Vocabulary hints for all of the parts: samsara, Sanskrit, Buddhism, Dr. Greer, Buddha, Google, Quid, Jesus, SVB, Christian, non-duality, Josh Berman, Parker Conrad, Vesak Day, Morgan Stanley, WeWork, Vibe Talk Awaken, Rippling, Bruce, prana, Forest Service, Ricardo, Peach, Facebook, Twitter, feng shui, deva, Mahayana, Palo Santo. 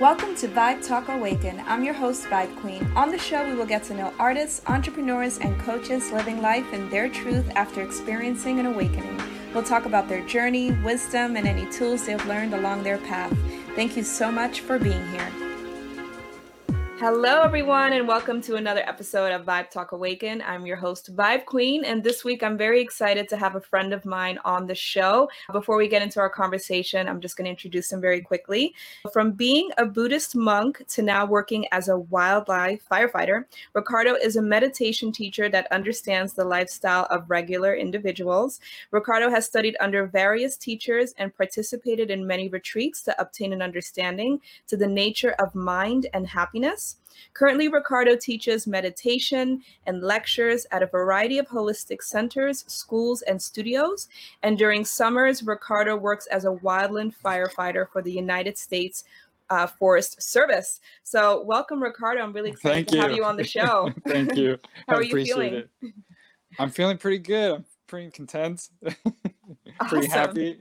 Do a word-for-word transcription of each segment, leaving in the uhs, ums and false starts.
Welcome to Vibe Talk Awaken. I'm your host, Vibe Queen. On the show, we will get to know artists, entrepreneurs, and coaches living life and their truth after experiencing an awakening. We'll talk about their journey, wisdom, and any tools they've learned along their path. Thank you so much for being here. Hello, everyone, and welcome to another episode of Vibe Talk Awaken. I'm your host, Vibe Queen, and this week I'm very excited to have a friend of mine on the show. Before we get into our conversation, I'm just going to introduce him very quickly. From being a Buddhist monk to now working as a wildlife firefighter, Ricardo is a meditation teacher that understands the lifestyle of regular individuals. Ricardo has studied under various teachers and participated in many retreats to obtain an understanding to the nature of mind and happiness. Currently, Ricardo teaches meditation and lectures at a variety of holistic centers, schools, and studios. And during summers, Ricardo works as a wildland firefighter for the United States uh, Forest Service. So welcome, Ricardo. I'm really excited Thank to you. have you on the show. Thank you. How I are you feeling? It. I'm feeling pretty good. I'm pretty content. Pretty happy.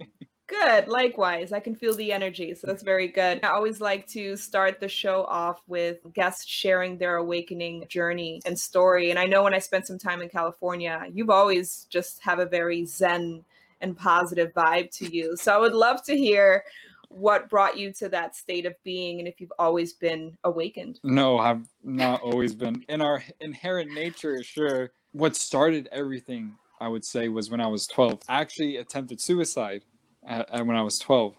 Good. Likewise, I can feel the energy. So that's very good. I always like to start the show off with guests sharing their awakening journey and story. And I know when I spent some time in California, you've always just have a very zen and positive vibe to you. So I would love to hear what brought you to that state of being and if you've always been awakened. No, I've not always been. In our inherent nature, sure. What started everything, I would say, was when I was twelve. I actually attempted suicide. At, when I was twelve,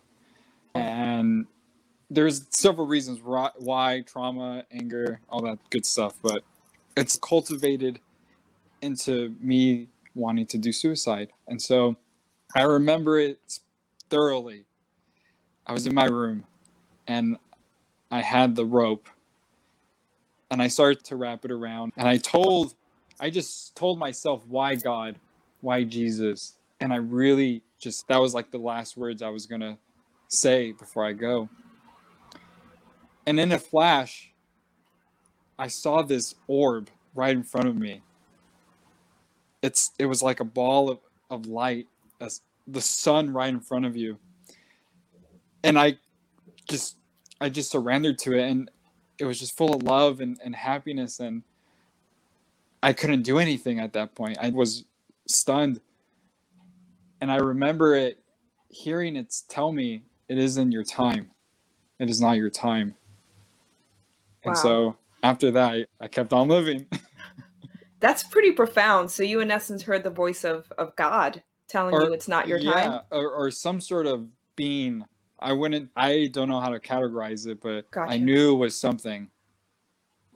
and there's several reasons why: trauma, anger, all that good stuff. But it's cultivated into me wanting to do suicide, and so I remember it thoroughly. I was in my room, and I had the rope, and I started to wrap it around, and I told, I just told myself, "Why God? Why Jesus?" And I really. Just that was like the last words I was going to say before I go. And in a flash, I saw this orb right in front of me. It's It was like a ball of, of light, as the sun right in front of you. And I just I just surrendered to it. And it was just full of love and, and happiness. And I couldn't do anything at that point. I was stunned. And I remember it, hearing it tell me, it isn't your time. It is not your time. Wow. And so after that, I, I kept on living. That's pretty profound. So you, in essence, heard the voice of, of God telling or, you it's not your yeah, time? Or, or some sort of being. I wouldn't, I don't know how to categorize it, but gotcha. I knew it was something.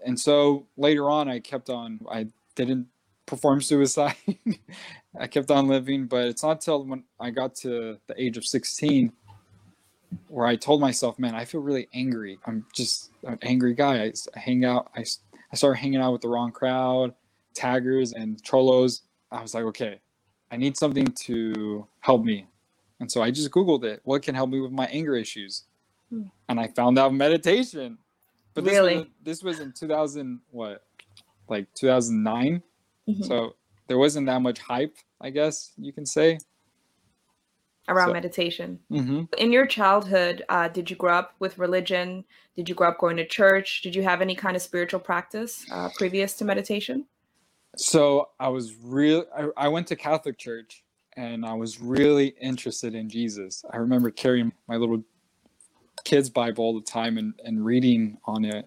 And so later on, I kept on, I didn't perform suicide. I kept on living, but it's not till when I got to the age of sixteen where I told myself, man, I feel really angry. I'm just an angry guy. I hang out. I, I started hanging out with the wrong crowd, taggers and cholos. I was like, okay, I need something to help me. And so I just Googled it. What can help me with my anger issues? Hmm. And I found out meditation. But this, really? was, this was in two thousand, what, like two thousand nine? Mm-hmm. So there wasn't that much hype, I guess you can say. Around so. meditation. Mm-hmm. In your childhood, uh, did you grow up with religion? Did you grow up going to church? Did you have any kind of spiritual practice uh, previous to meditation? So I was real. I, I went to Catholic church and I was really interested in Jesus. I remember carrying my little kid's Bible all the time and, and reading on it.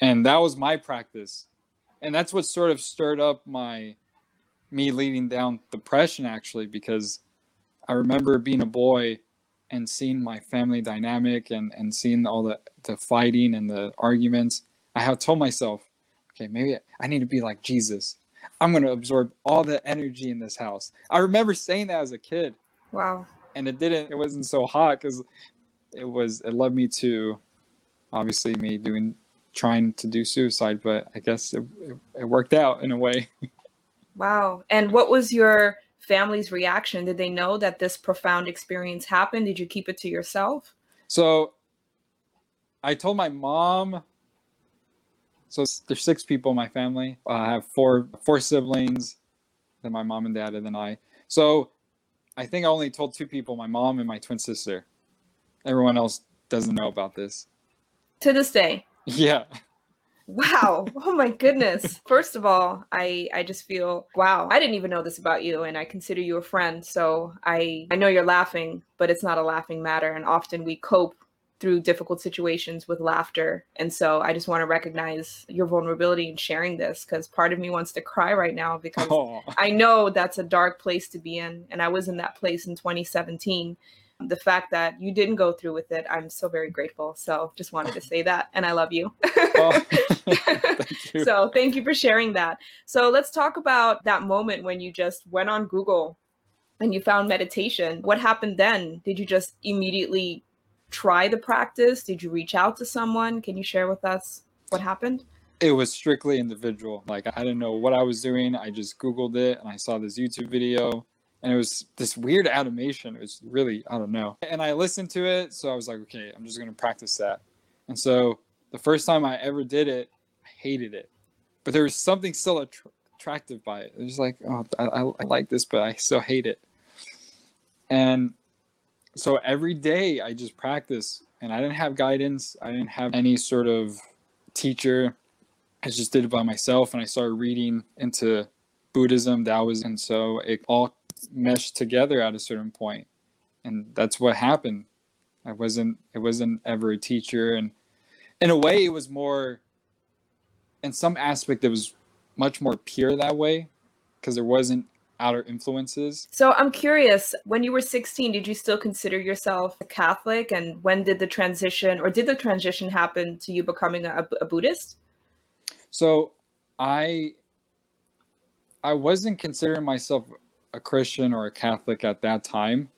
And that was my practice. And that's what sort of stirred up my, me leading down depression, actually, because I remember being a boy and seeing my family dynamic and, and seeing all the, the fighting and the arguments. I have told myself, okay, maybe I need to be like Jesus. I'm going to absorb all the energy in this house. I remember saying that as a kid. Wow. And it didn't, it wasn't so hot because it was, it led me to obviously me doing trying to do suicide, but I guess it, it, it worked out in a way. Wow. And what was your family's reaction? Did they know that this profound experience happened? Did you keep it to yourself? So I told my mom, so there's six people in my family. Uh, I have four, four siblings, then my mom and dad, and then I. So I think I only told two people, my mom and my twin sister. Everyone else doesn't know about this. to this day. Yeah. Wow. Oh my goodness. First of all, I, I just feel, wow, I didn't even know this about you, and I consider you a friend. So I, I know you're laughing, but it's not a laughing matter. And often we cope through difficult situations with laughter. And so I just want to recognize your vulnerability in sharing this, because part of me wants to cry right now, because oh. I know that's a dark place to be in. And I was in that place in twenty seventeen. The fact that you didn't go through with it, I'm so very grateful. So just wanted to say that. And I love you. Oh, thank you. So thank you for sharing that. So let's talk about that moment when you just went on Google and you found meditation. What happened then? Did you just immediately try the practice? Did you reach out to someone? Can you share with us what happened? It was strictly individual. Like, I didn't know what I was doing. I just Googled it and I saw this YouTube video. And it was this weird animation. It was really, I don't know. And I listened to it. So I was like, okay, I'm just going to practice that. And so the first time I ever did it, I hated it. But there was something still att- attractive by it. It was like, oh, I, I, I like this, but I still hate it. And so every day I just practiced. And I didn't have guidance. I didn't have any sort of teacher. I just did it by myself. And I started reading into Buddhism, Taoism. And so it all meshed together at a certain point, and that's what happened. I wasn't it wasn't ever a teacher, and in a way it was more, in some aspect it was much more pure that way, because there wasn't outer influences. So I'm curious, when you were sixteen, did you still consider yourself a Catholic, and when did the transition, or did the transition happen to you becoming a, a Buddhist? So I I wasn't considering myself a Christian or a Catholic at that time.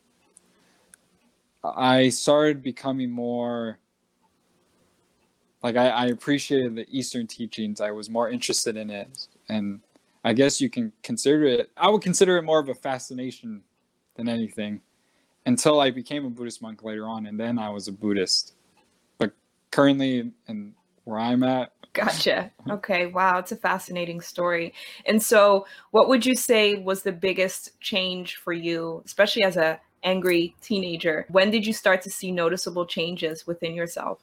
I started becoming more like I, I appreciated the Eastern teachings. I was more interested in it, and I guess you can consider it, I would consider it more of a fascination than anything, until I became a Buddhist monk later on, and then I was a Buddhist. But currently, and where I'm at. Gotcha. Okay. Wow. It's a fascinating story. And so what would you say was the biggest change for you, especially as an angry teenager? When did you start to see noticeable changes within yourself?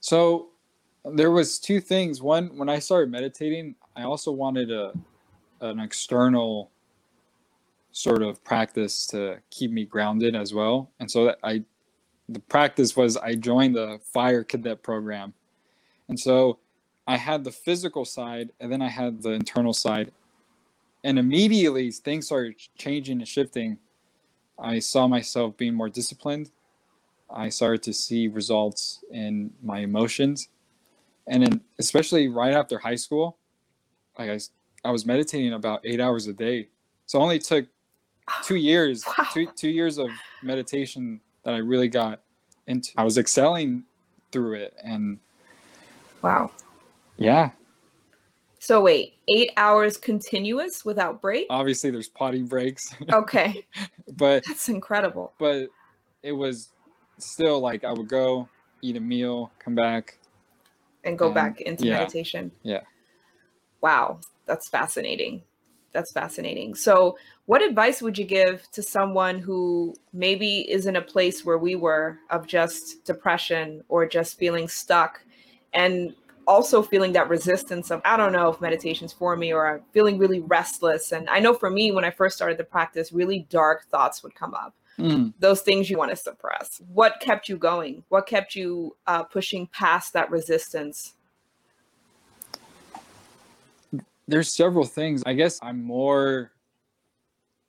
So there was two things. One, when I started meditating, I also wanted a an external sort of practice to keep me grounded as well. And so that I, the practice was I joined the Fire Cadet program. And so I had the physical side, and then I had the internal side. And immediately things started changing and shifting. I saw myself being more disciplined. I started to see results in my emotions. And then, especially right after high school, like I, I was meditating about eight hours a day. So it only took two years, wow. two, two years of meditation that I really got into. I was excelling through it. And wow. Yeah. So wait, eight hours continuous without break? Obviously there's potty breaks. Okay. But that's incredible. But it was still like I would go eat a meal, come back. And go and, back into yeah, meditation. Yeah. Wow. That's fascinating. That's fascinating. So what advice would you give to someone who maybe is in a place where we were, of just depression or just feeling stuck, and also feeling that resistance of, I don't know if meditation's for me, or I'm feeling really restless. And I know for me, when I first started the practice, really dark thoughts would come up. Mm. Those things you want to suppress. What kept you going? What kept you uh, pushing past that resistance? There's several things. I guess I'm more,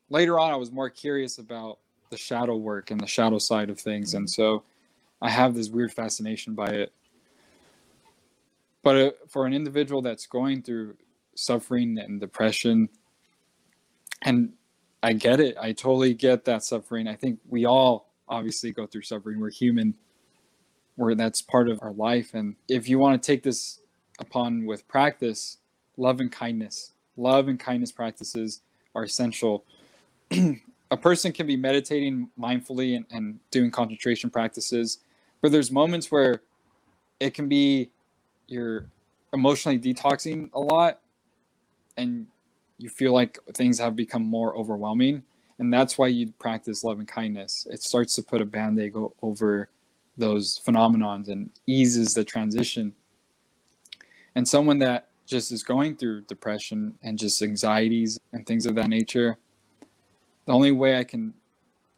later on, I was more curious about the shadow work and the shadow side of things. And so I have this weird fascination by it. But for an individual that's going through suffering and depression, and I get it, I totally get that suffering. I think we all obviously go through suffering. We're human, where that's part of our life. And if you want to take this upon with practice, love and kindness, love and kindness practices are essential. A person can be meditating mindfully and, and doing concentration practices, but there's moments where it can be you're emotionally detoxing a lot and you feel like things have become more overwhelming. And that's why you practice love and kindness. It starts to put a band-aid over those phenomenons and eases the transition. And someone that just is going through depression and just anxieties and things of that nature, the only way I can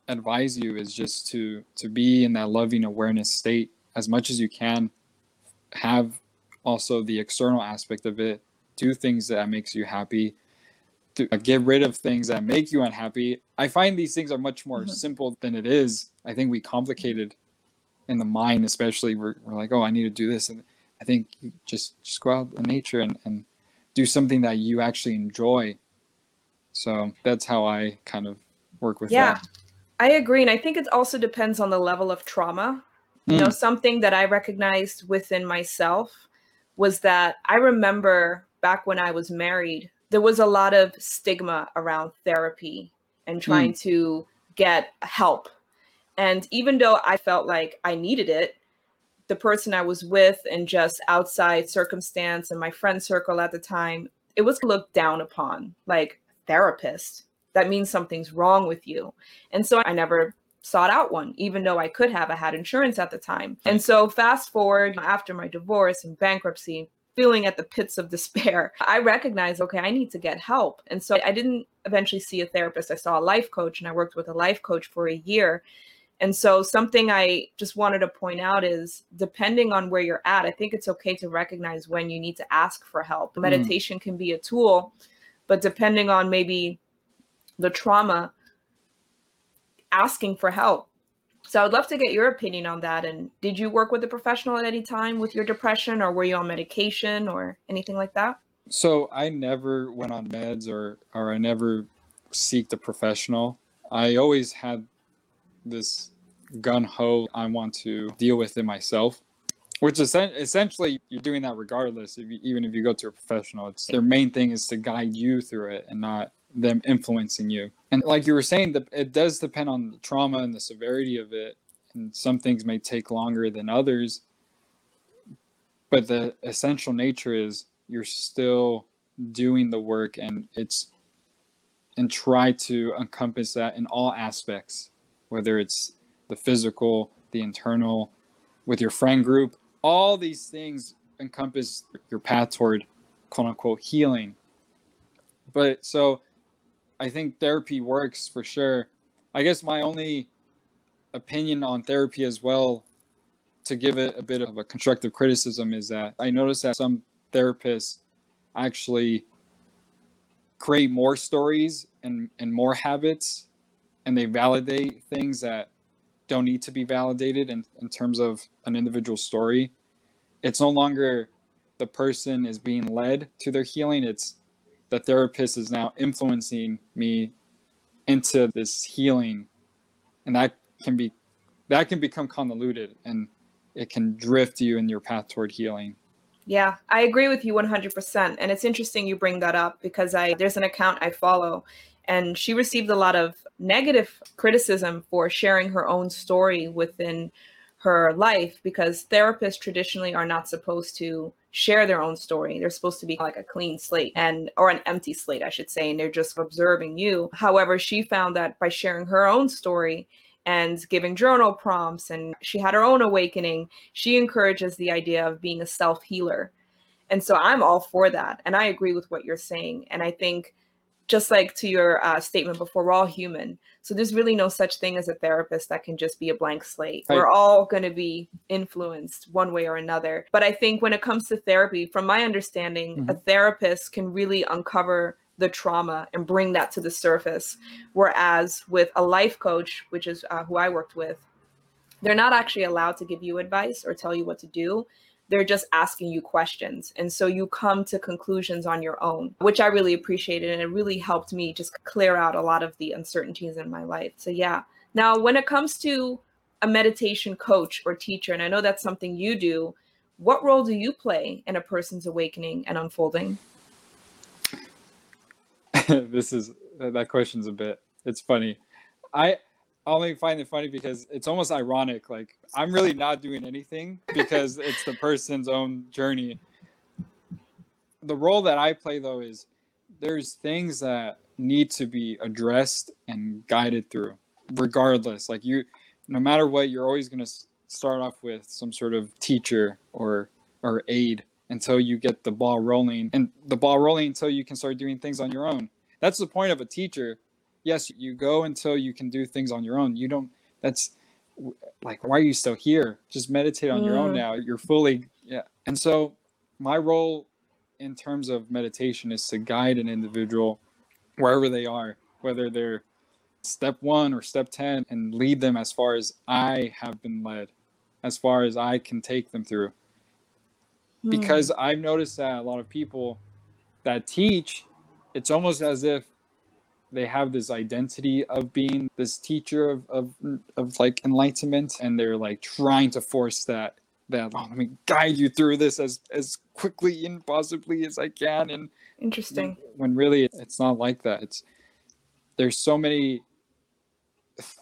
advise you is just to to be in that loving awareness state as much as you can. Have also the external aspect of it. Do things that makes you happy. To get rid of things that make you unhappy. I find these things are much more mm-hmm. simple than it is. I think we complicated in the mind, especially we're, we're like, oh, I need to do this. And I think you just, just go out in nature and, and do something that you actually enjoy. So that's how I kind of work with yeah, that. I agree. And I think it also depends on the level of trauma. Mm. You know, something that I recognized within myself was that I remember back when I was married, there was a lot of stigma around therapy and trying mm. to get help. And even though I felt like I needed it, the person I was with and just outside circumstance and my friend circle at the time, it was looked down upon, like therapist. That means something's wrong with you. And so I never sought out one, even though I could have. I had insurance at the time. And so fast forward after my divorce and bankruptcy, feeling at the pits of despair, I recognized, okay, I need to get help. And so I didn't eventually see a therapist. I saw a life coach, and I worked with a life coach for a year. And so something I just wanted to point out is, depending on where you're at, I think it's okay to recognize when you need to ask for help. Mm. Meditation can be a tool, but depending on maybe the trauma, asking for help. So I would love to get your opinion on that. And did you work with a professional at any time with your depression, or were you on medication or anything like that? So I never went on meds or, or I never seeked a professional. I always had this gun-ho, I want to deal with it myself, which is essentially you're doing that regardless. If you, even if you go to a professional, it's their main thing is to guide you through it and not them influencing you. And like you were saying, the, it does depend on the trauma and the severity of it. And some things may take longer than others, but the essential nature is you're still doing the work, and it's, and try to encompass that in all aspects, whether it's the physical, the internal, with your friend group. All these things encompass your path toward quote unquote healing. But so I think therapy works for sure. I guess my only opinion on therapy as well, to give it a bit of a constructive criticism, is that I noticed that some therapists actually create more stories and, and more habits, and they validate things that don't need to be validated in, in terms of an individual story. It's no longer the person is being led to their healing. It's the therapist is now influencing me into this healing. And that can be, that can become convoluted, and it can drift you in your path toward healing. Yeah, I agree with you one hundred percent. And it's interesting you bring that up, because I there's an account I follow, and she received a lot of negative criticism for sharing her own story within her life, because therapists traditionally are not supposed to share their own story. They're supposed to be like a clean slate, and or an empty slate, I should say, and they're just observing you. However, she found that by sharing her own story and giving journal prompts, and she had her own awakening, she encourages the idea of being a self-healer. And so I'm all for that. And I agree with what you're saying. And I think, just like to your uh, statement before, we're all human. So there's really no such thing as a therapist that can just be a blank slate. Right. We're all going to be influenced one way or another. But I think when it comes to therapy, from my understanding, mm-hmm. a therapist can really uncover the trauma and bring that to the surface. Whereas with a life coach, which is uh, who I worked with, they're not actually allowed to give you advice or tell you what to do. They're just asking you questions. And so you come to conclusions on your own, which I really appreciated. And it really helped me just clear out a lot of the uncertainties in my life. So yeah. Now, when it comes to a meditation coach or teacher, and I know that's something you do, what role do you play in a person's awakening and unfolding? This is, that question's a bit, it's funny. I only find it funny because it's almost ironic. Like, I'm really not doing anything, because it's the person's own journey. The role that I play, though, is there's things that need to be addressed and guided through regardless. Like, you, no matter what, you're always going to start off with some sort of teacher or or aid until you get the ball rolling, and the ball rolling until you can start doing things on your own. That's the point of a teacher. Yes, you go until you can do things on your own. You don't, that's like, why are you still here? Just meditate on mm. your own now. You're fully, yeah. And so my role in terms of meditation is to guide an individual wherever they are, whether they're step one or step ten, and lead them as far as I have been led, as far as I can take them through. Mm. Because I've noticed that a lot of people that teach, it's almost as if they have this identity of being this teacher of, of, of like enlightenment. And they're like trying to force that, that, oh, let me guide you through this as, as quickly and possibly as I can. And interesting. When really it's not like that. It's, there's so many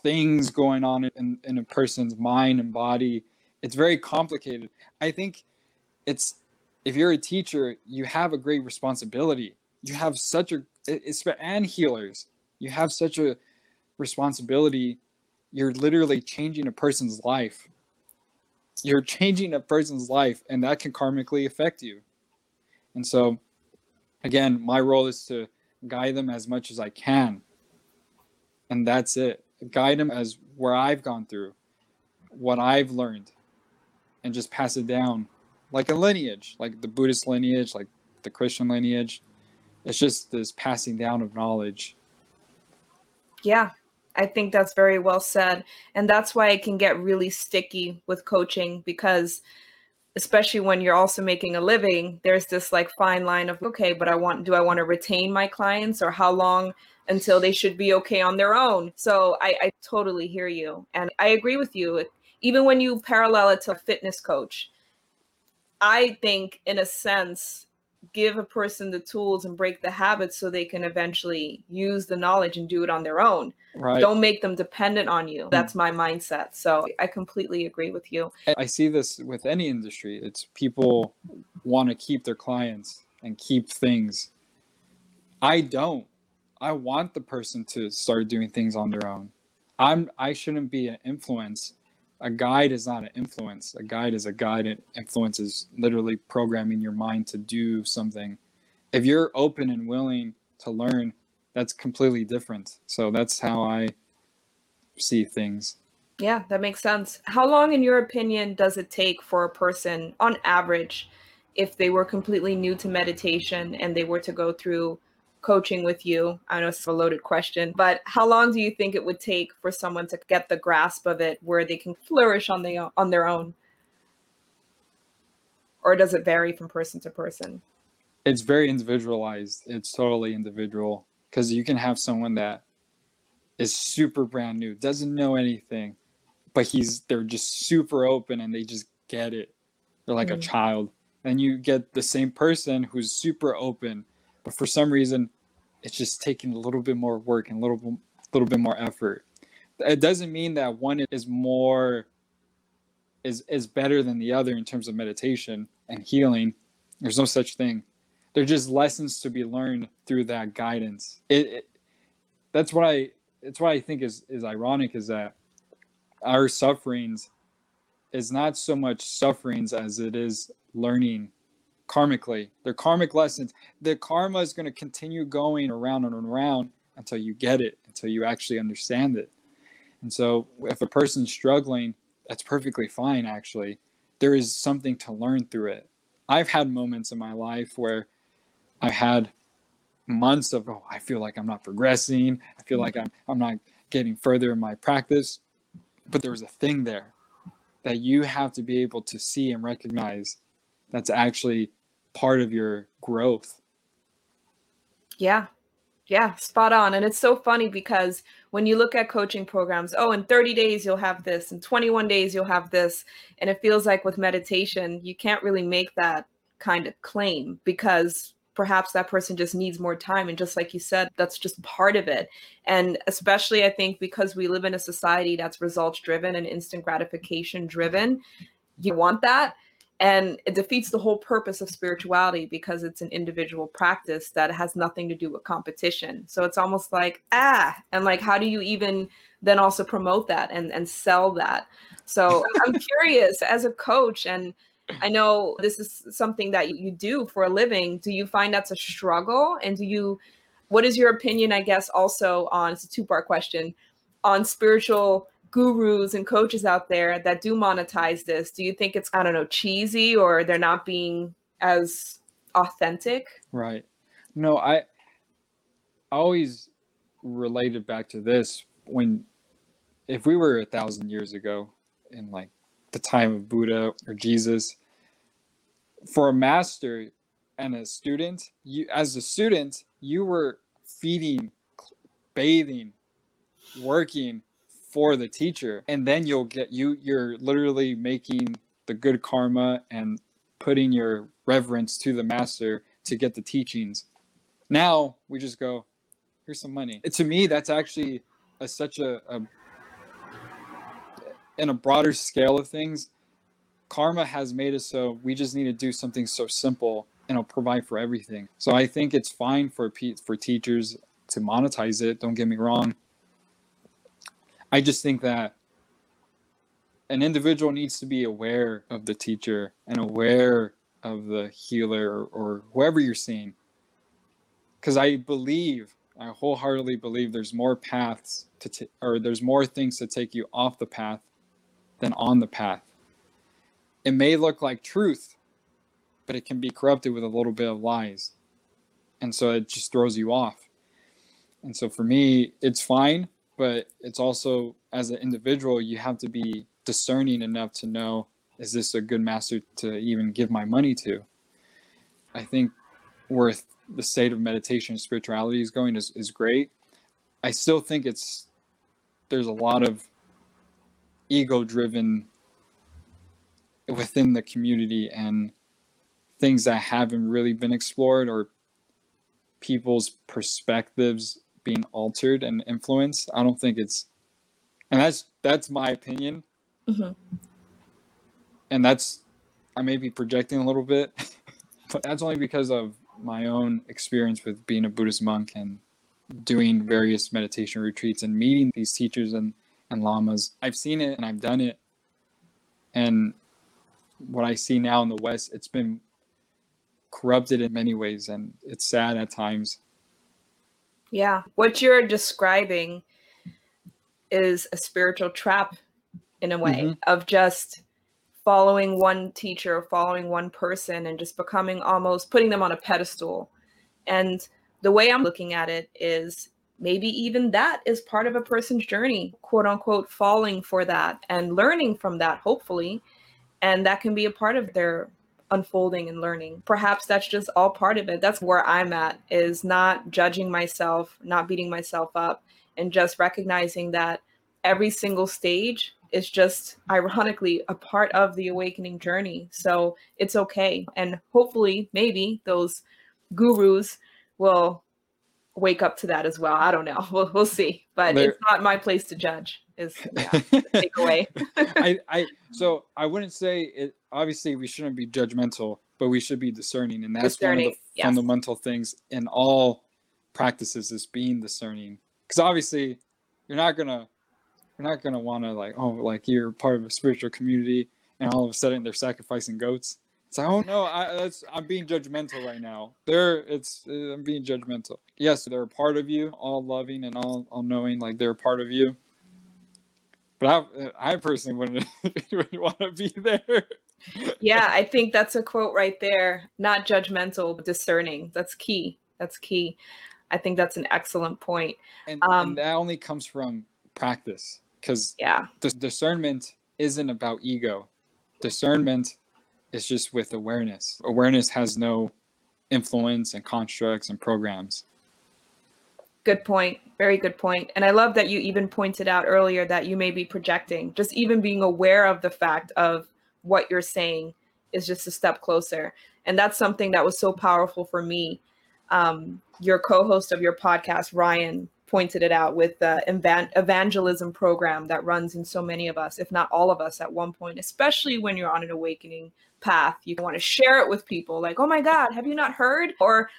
things going on in, in a person's mind and body. It's very complicated. I think it's, if you're a teacher, you have a great responsibility. You have such a, it's for, and healers, you have such a responsibility. You're literally changing a person's life. You're changing a person's life, and that can karmically affect you. And so, again, my role is to guide them as much as I can. And that's it. Guide them as where I've gone through, what I've learned, and just pass it down like a lineage, like the Buddhist lineage, like the Christian lineage. It's just this passing down of knowledge. Yeah, I think that's very well said. And that's why it can get really sticky with coaching, because especially when you're also making a living, there's this like fine line of, okay, but I want, do I want to retain my clients, or how long until they should be okay on their own? So I, I totally hear you. And I agree with you. Even when you parallel it to a fitness coach, I think in a sense, give a person the tools and break the habits so they can eventually use the knowledge and do it on their own. Right. Don't make them dependent on you. That's my mindset. So I completely agree with you. I see this with any industry. It's people want to keep their clients and keep things. I don't. I want the person to start doing things on their own. I'm, I shouldn't be an influence. A guide is not an influence. A guide is a guide. An influence is literally programming your mind to do something. If you're open and willing to learn, that's completely different. So that's how I see things. Yeah, that makes sense. How long, in your opinion, does it take for a person, on average, if they were completely new to meditation and they were to go through coaching with you? I know it's a loaded question, but how long do you think it would take for someone to get the grasp of it where they can flourish on the, on their own? Or does it vary from person to person? It's very individualized. It's totally individual, because you can have someone that is super brand new, doesn't know anything, but he's, they're just super open and they just get it. They're like mm-hmm. a child. And you get the same person who's super open, but for some reason, it's just taking a little bit more work and a little, little bit more effort. It doesn't mean that one is more, is, is better than the other in terms of meditation and healing. There's no such thing. They're just lessons to be learned through that guidance. It, it that's what I, it's what I think is, is ironic, is that our sufferings is not so much sufferings as it is learning. Karmically, they're karmic lessons. The karma is going to continue going around and around until you get it, until you actually understand it. And so if a person's struggling, that's perfectly fine. Actually, there is something to learn through it. I've had moments in my life where I had months of, oh, I feel like I'm not progressing. I feel like I'm, I'm not getting further in my practice. But there was a thing there that you have to be able to see and recognize that's actually part of your growth. Yeah. Yeah. Spot on. And it's so funny because when you look at coaching programs, oh, in thirty days, you'll have this, in twenty-one days, you'll have this. And it feels like with meditation, you can't really make that kind of claim, because perhaps that person just needs more time. And just like you said, that's just part of it. And especially I think because we live in a society that's results driven and instant gratification driven, you want that. And it defeats the whole purpose of spirituality, because it's an individual practice that has nothing to do with competition. So it's almost like, ah, and like, how do you even then also promote that and, and sell that. So I'm curious, as a coach, and I know this is something that you do for a living, do you find that's a struggle? And do you, what is your opinion, I guess, also on, it's a two-part question, on spiritual gurus and coaches out there that do monetize this? Do you think it's, I don't know, cheesy, or they're not being as authentic? Right. No, I always relate it back to this. When, if we were a thousand years ago in like the time of Buddha or Jesus, for a master and a student, you, as a student, you were feeding, bathing, working for the teacher. And then you'll get you, you're literally making the good karma and putting your reverence to the master to get the teachings. Now we just go, here's some money. To me, that's actually a, such a, a in a broader scale of things, karma has made us so we just need to do something so simple and it'll provide for everything. So I think it's fine for for teachers to monetize it. Don't get me wrong. I just think that an individual needs to be aware of the teacher and aware of the healer, or, or whoever you're seeing. Because I believe, I wholeheartedly believe there's more paths to, t- or there's more things to take you off the path than on the path. It may look like truth, but it can be corrupted with a little bit of lies. And so it just throws you off. And so for me, it's fine, but it's also, as an individual, you have to be discerning enough to know, is this a good master to even give my money to? I think where the state of meditation and spirituality is going is, is great. I still think it's, there's a lot of ego driven within the community and things that haven't really been explored, or people's perspectives being altered and influenced. I don't think it's, and that's, that's my opinion. Mm-hmm. And that's, I may be projecting a little bit, but that's only because of my own experience with being a Buddhist monk and doing various meditation retreats and meeting these teachers and, and lamas. I've seen it and I've done it. And what I see now in the West, it's been corrupted in many ways, and it's sad at times. Yeah. What you're describing is a spiritual trap in a way, mm-hmm. of just following one teacher, following one person, and just becoming, almost putting them on a pedestal. And the way I'm looking at it is, maybe even that is part of a person's journey, quote unquote, falling for that and learning from that, hopefully. And that can be a part of their unfolding and learning. Perhaps that's just all part of it. That's where I'm at, is not judging myself, not beating myself up, and just recognizing that every single stage is just, ironically, a part of the awakening journey. So it's okay. And hopefully, maybe those gurus will wake up to that as well. I don't know. We'll, we'll see. But They're, it's not my place to judge, is yeah, the takeaway. I, I, so I wouldn't say it. Obviously, we shouldn't be judgmental, but we should be discerning. And that's discerning, one of the yes. fundamental things in all practices, is being discerning. Because obviously, you're not going to, You're not going to want to like, oh, like you're part of a spiritual community and all of a sudden they're sacrificing goats. It's like, oh no, I, that's, I'm being judgmental right now. They're, it's, I'm being judgmental. Yes, they're a part of you, all loving and all, all knowing, like they're a part of you. But I, I personally wouldn't, wouldn't want to be there. Yeah, I think that's a quote right there. Not judgmental, but discerning. That's key. That's key. I think that's an excellent point. And, um, and that only comes from practice. Because yeah. dis- discernment isn't about ego. Discernment is just with awareness. Awareness has no influence and constructs and programs. Good point. Very good point. And I love that you even pointed out earlier that you may be projecting. Just even being aware of the fact of what you're saying is just a step closer. And that's something that was so powerful for me. Um, your co-host of your podcast, Ryan, pointed it out with the evan- evangelism program that runs in so many of us, if not all of us at one point, especially when you're on an awakening path. You want to share it with people, like, oh my God, have you not heard? Or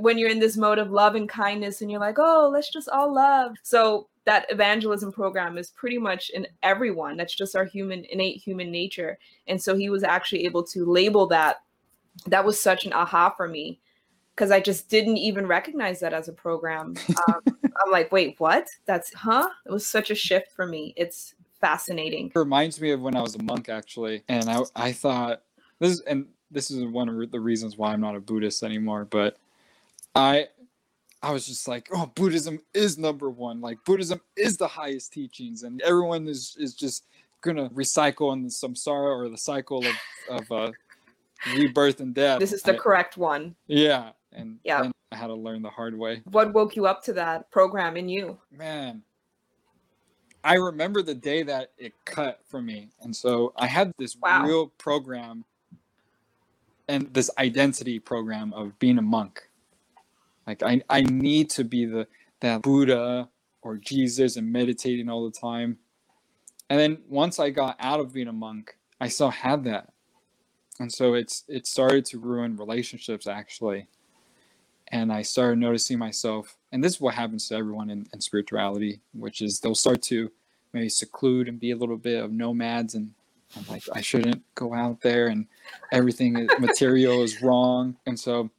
when you're in this mode of love and kindness and you're like, oh, let's just all love. So that evangelism program is pretty much in everyone. That's just our human, innate human nature. And so he was actually able to label that. That was such an aha for me, because I just didn't even recognize that as a program. Um, I'm like, wait, what? That's, huh? It was such a shift for me. It's fascinating. It reminds me of when I was a monk, actually. And I, I thought, this is, and this is one of the reasons why I'm not a Buddhist anymore, but I... I was just like, oh, Buddhism is number one. Like, Buddhism is the highest teachings. And everyone is, is just going to recycle in the samsara, or the cycle of, of uh, rebirth and death. This is the I, correct one. Yeah. And yeah. Then I had to learn the hard way. What woke you up to that program in you? Man, I remember the day that it cut for me. And so I had this wow. real program and this identity program of being a monk. Like, I, I need to be the that Buddha or Jesus and meditating all the time. And then once I got out of being a monk, I still had that. And so it's it started to ruin relationships, actually. And I started noticing myself, and this is what happens to everyone in, in spirituality, which is they'll start to maybe seclude and be a little bit of nomads. And I'm like, I shouldn't go out there, and everything material is wrong. And so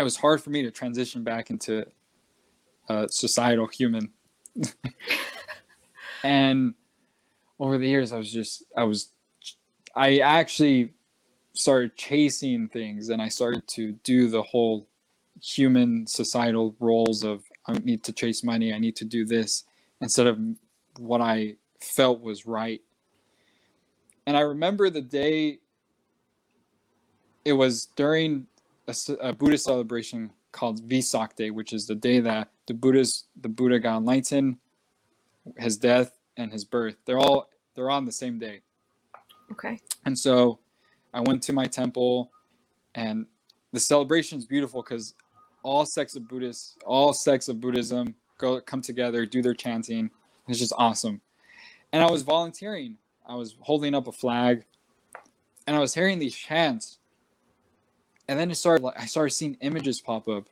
it was hard for me to transition back into a societal human. And over the years, I was just, I was, I actually started chasing things, and I started to do the whole human societal roles of, I need to chase money, I need to do this, instead of what I felt was right. And I remember the day, it was during A, a Buddhist celebration called Vesak Day, which is the day that the Buddhas, the Buddha got enlightened, his death and his birth. They're all, they're on the same day. Okay. And so I went to my temple, and the celebration is beautiful because all sects of Buddhists, all sects of Buddhism go come together, do their chanting. It's just awesome. And I was volunteering. I was holding up a flag, and I was hearing these chants. And then it started, like, I started seeing images pop up.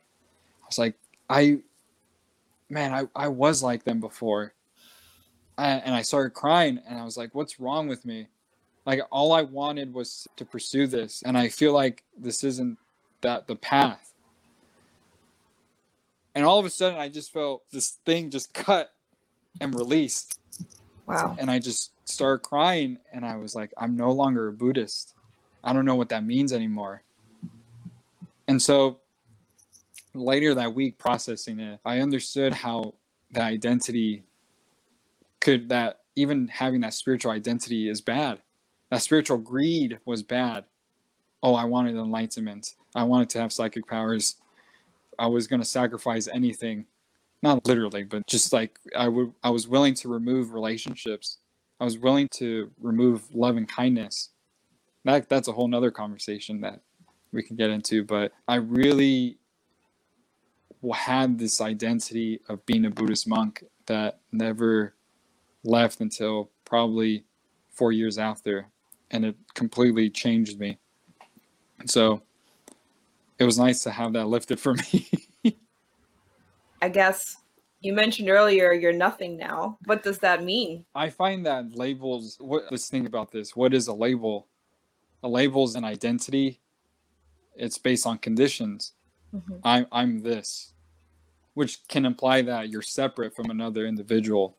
I was like, I, man, I, I was like them before. I, and I started crying, and I was like, what's wrong with me? Like, all I wanted was to pursue this. And I feel like this isn't that the path. And all of a sudden, I just felt this thing just cut and released. Wow. And I just started crying, and I was like, I'm no longer a Buddhist. I don't know what that means anymore. And so later that week, processing it, I understood how the identity could, that even having that spiritual identity is bad. That spiritual greed was bad. Oh, I wanted enlightenment. I wanted to have psychic powers. I was going to sacrifice anything, not literally, but just like I would, I was willing to remove relationships. I was willing to remove love and kindness. That, that's a whole nother conversation that we can get into, but I really had this identity of being a Buddhist monk that never left until probably four years after, and it completely changed me. And so it was nice to have that lifted for me. I guess you mentioned earlier, you're nothing now. What does that mean? I find that labels, what, let's think about this. What is a label? A label is an identity. It's based on conditions. Mm-hmm. I'm, I'm this, which can imply that you're separate from another individual.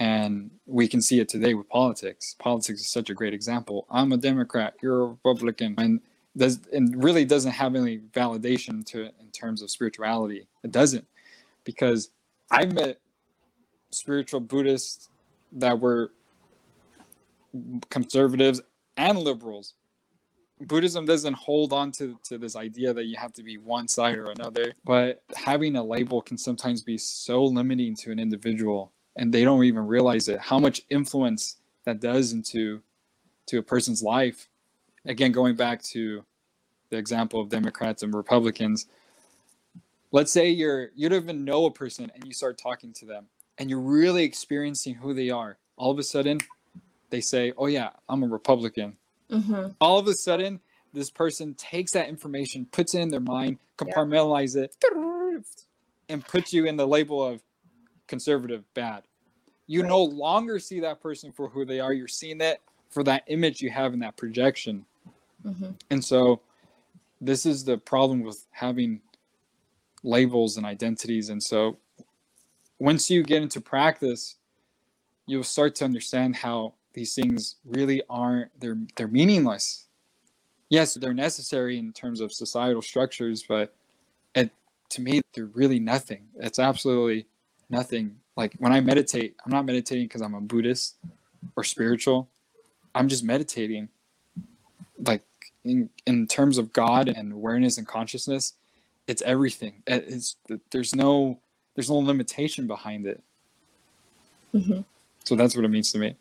And we can see it today with politics. Politics is such a great example. I'm a Democrat, you're a Republican, and does and really doesn't have any validation to it in terms of spirituality. It doesn't, because I met spiritual Buddhists that were conservatives and liberals. Buddhism doesn't hold on to, to this idea that you have to be one side or another, but having a label can sometimes be so limiting to an individual, and they don't even realize it, how much influence that does into to a person's life. Again, going back to the example of Democrats and Republicans, let's say you're, you don't even know a person and you start talking to them and you're really experiencing who they are. All of a sudden they say, oh yeah, I'm a Republican. Mm-hmm. All of a sudden, this person takes that information, puts it in their mind, compartmentalize yeah. it, and put you in the label of conservative bad. You right. no longer see that person for who they are. You're seeing that for that image you have in that projection. Mm-hmm. And so this is the problem with having labels and identities. And so once you get into practice, you'll start to understand how these things really aren't, they're, they're meaningless. Yes, they're necessary in terms of societal structures, but it, to me, they're really nothing. It's absolutely nothing. Like when I meditate, I'm not meditating because I'm a Buddhist or spiritual. I'm just meditating. Like in, in terms of God and awareness and consciousness, it's everything. It, it's, there's no, there's no limitation behind it. Mm-hmm. So that's what it means to me.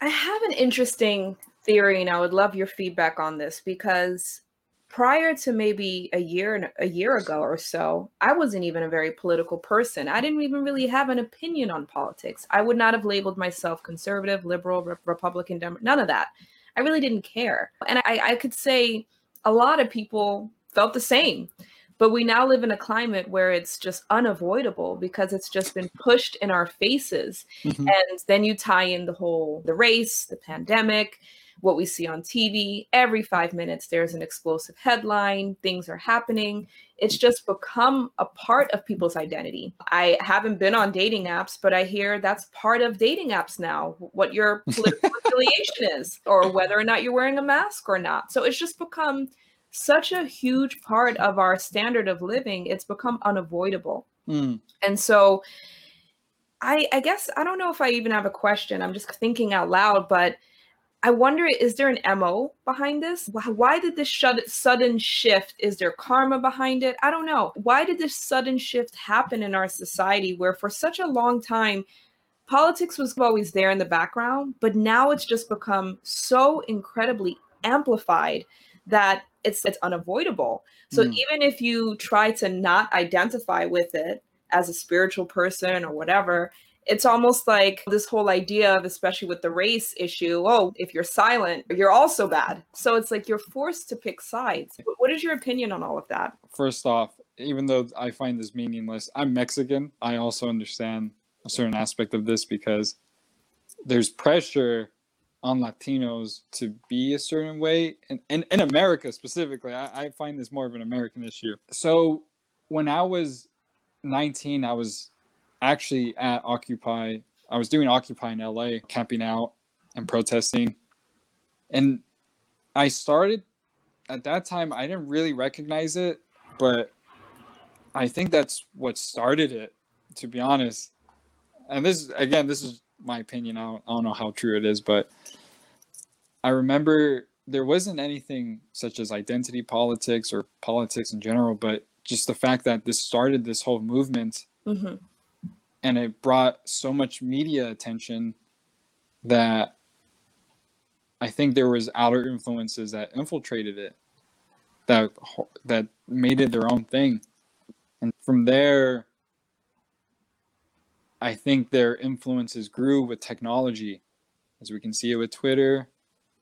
I have an interesting theory, and I would love your feedback on this, because prior to maybe a year a year ago or so, I wasn't even a very political person. I didn't even really have an opinion on politics. I would not have labeled myself conservative, liberal, re- Republican, Democrat, none of that. I really didn't care. And I, I could say a lot of people felt the same, but we now live in a climate where it's just unavoidable because it's just been pushed in our faces. Mm-hmm. And then you tie in the whole, the race, the pandemic, what we see on T V. Every five minutes, there's an explosive headline, things are happening. It's just become a part of people's identity. I haven't been on dating apps, but I hear that's part of dating apps now, what your political affiliation is, or whether or not you're wearing a mask or not. So it's just become such a huge part of our standard of living. It's become unavoidable. Mm. And so I, I guess, I don't know if I even have a question. I'm just thinking out loud, but I wonder, is there an M O behind this? Why did this shud- sudden shift? Is there karma behind it? I don't know. Why did this sudden shift happen in our society where for such a long time, politics was always there in the background, but now it's just become so incredibly amplified that it's it's unavoidable. So mm. even if you try to not identify with it as a spiritual person or whatever, it's almost like this whole idea of, especially with the race issue, oh, if you're silent, you're also bad. So it's like you're forced to pick sides. What is your opinion on all of that? First off, even though I find this meaningless, I'm Mexican. I also understand a certain aspect of this because there's pressure on Latinos to be a certain way. And in America specifically, I, I find this more of an American issue. So when I was nineteen, I was actually at Occupy. I was doing Occupy in L A, camping out and protesting. And I started at that time, I didn't really recognize it, but I think that's what started it, to be honest. And this, again, this is my opinion. I don't, I don't know how true it is, but I remember there wasn't anything such as identity politics or politics in general, but just the fact that this started this whole movement. Mm-hmm. And it brought so much media attention that I think there was outer influences that infiltrated it, that that made it their own thing. And from there, I think their influences grew with technology. As we can see it with Twitter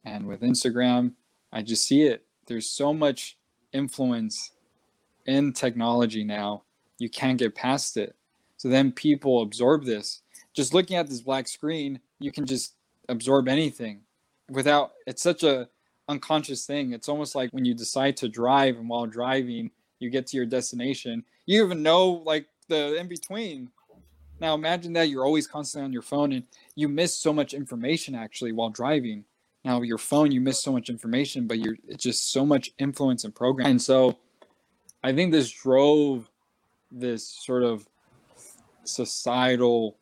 and with Instagram, I just see it. There's so much influence in technology now. You can't get past it. So then people absorb this. Just looking at this black screen, you can just absorb anything without, it's such a unconscious thing. It's almost like when you decide to drive, and while driving, you get to your destination. You even know like the in-between. Now imagine that you're always constantly on your phone and you miss so much information actually while driving. Now your phone, you miss so much information, but you're it's just so much influence and program. And so I think this drove this sort of societal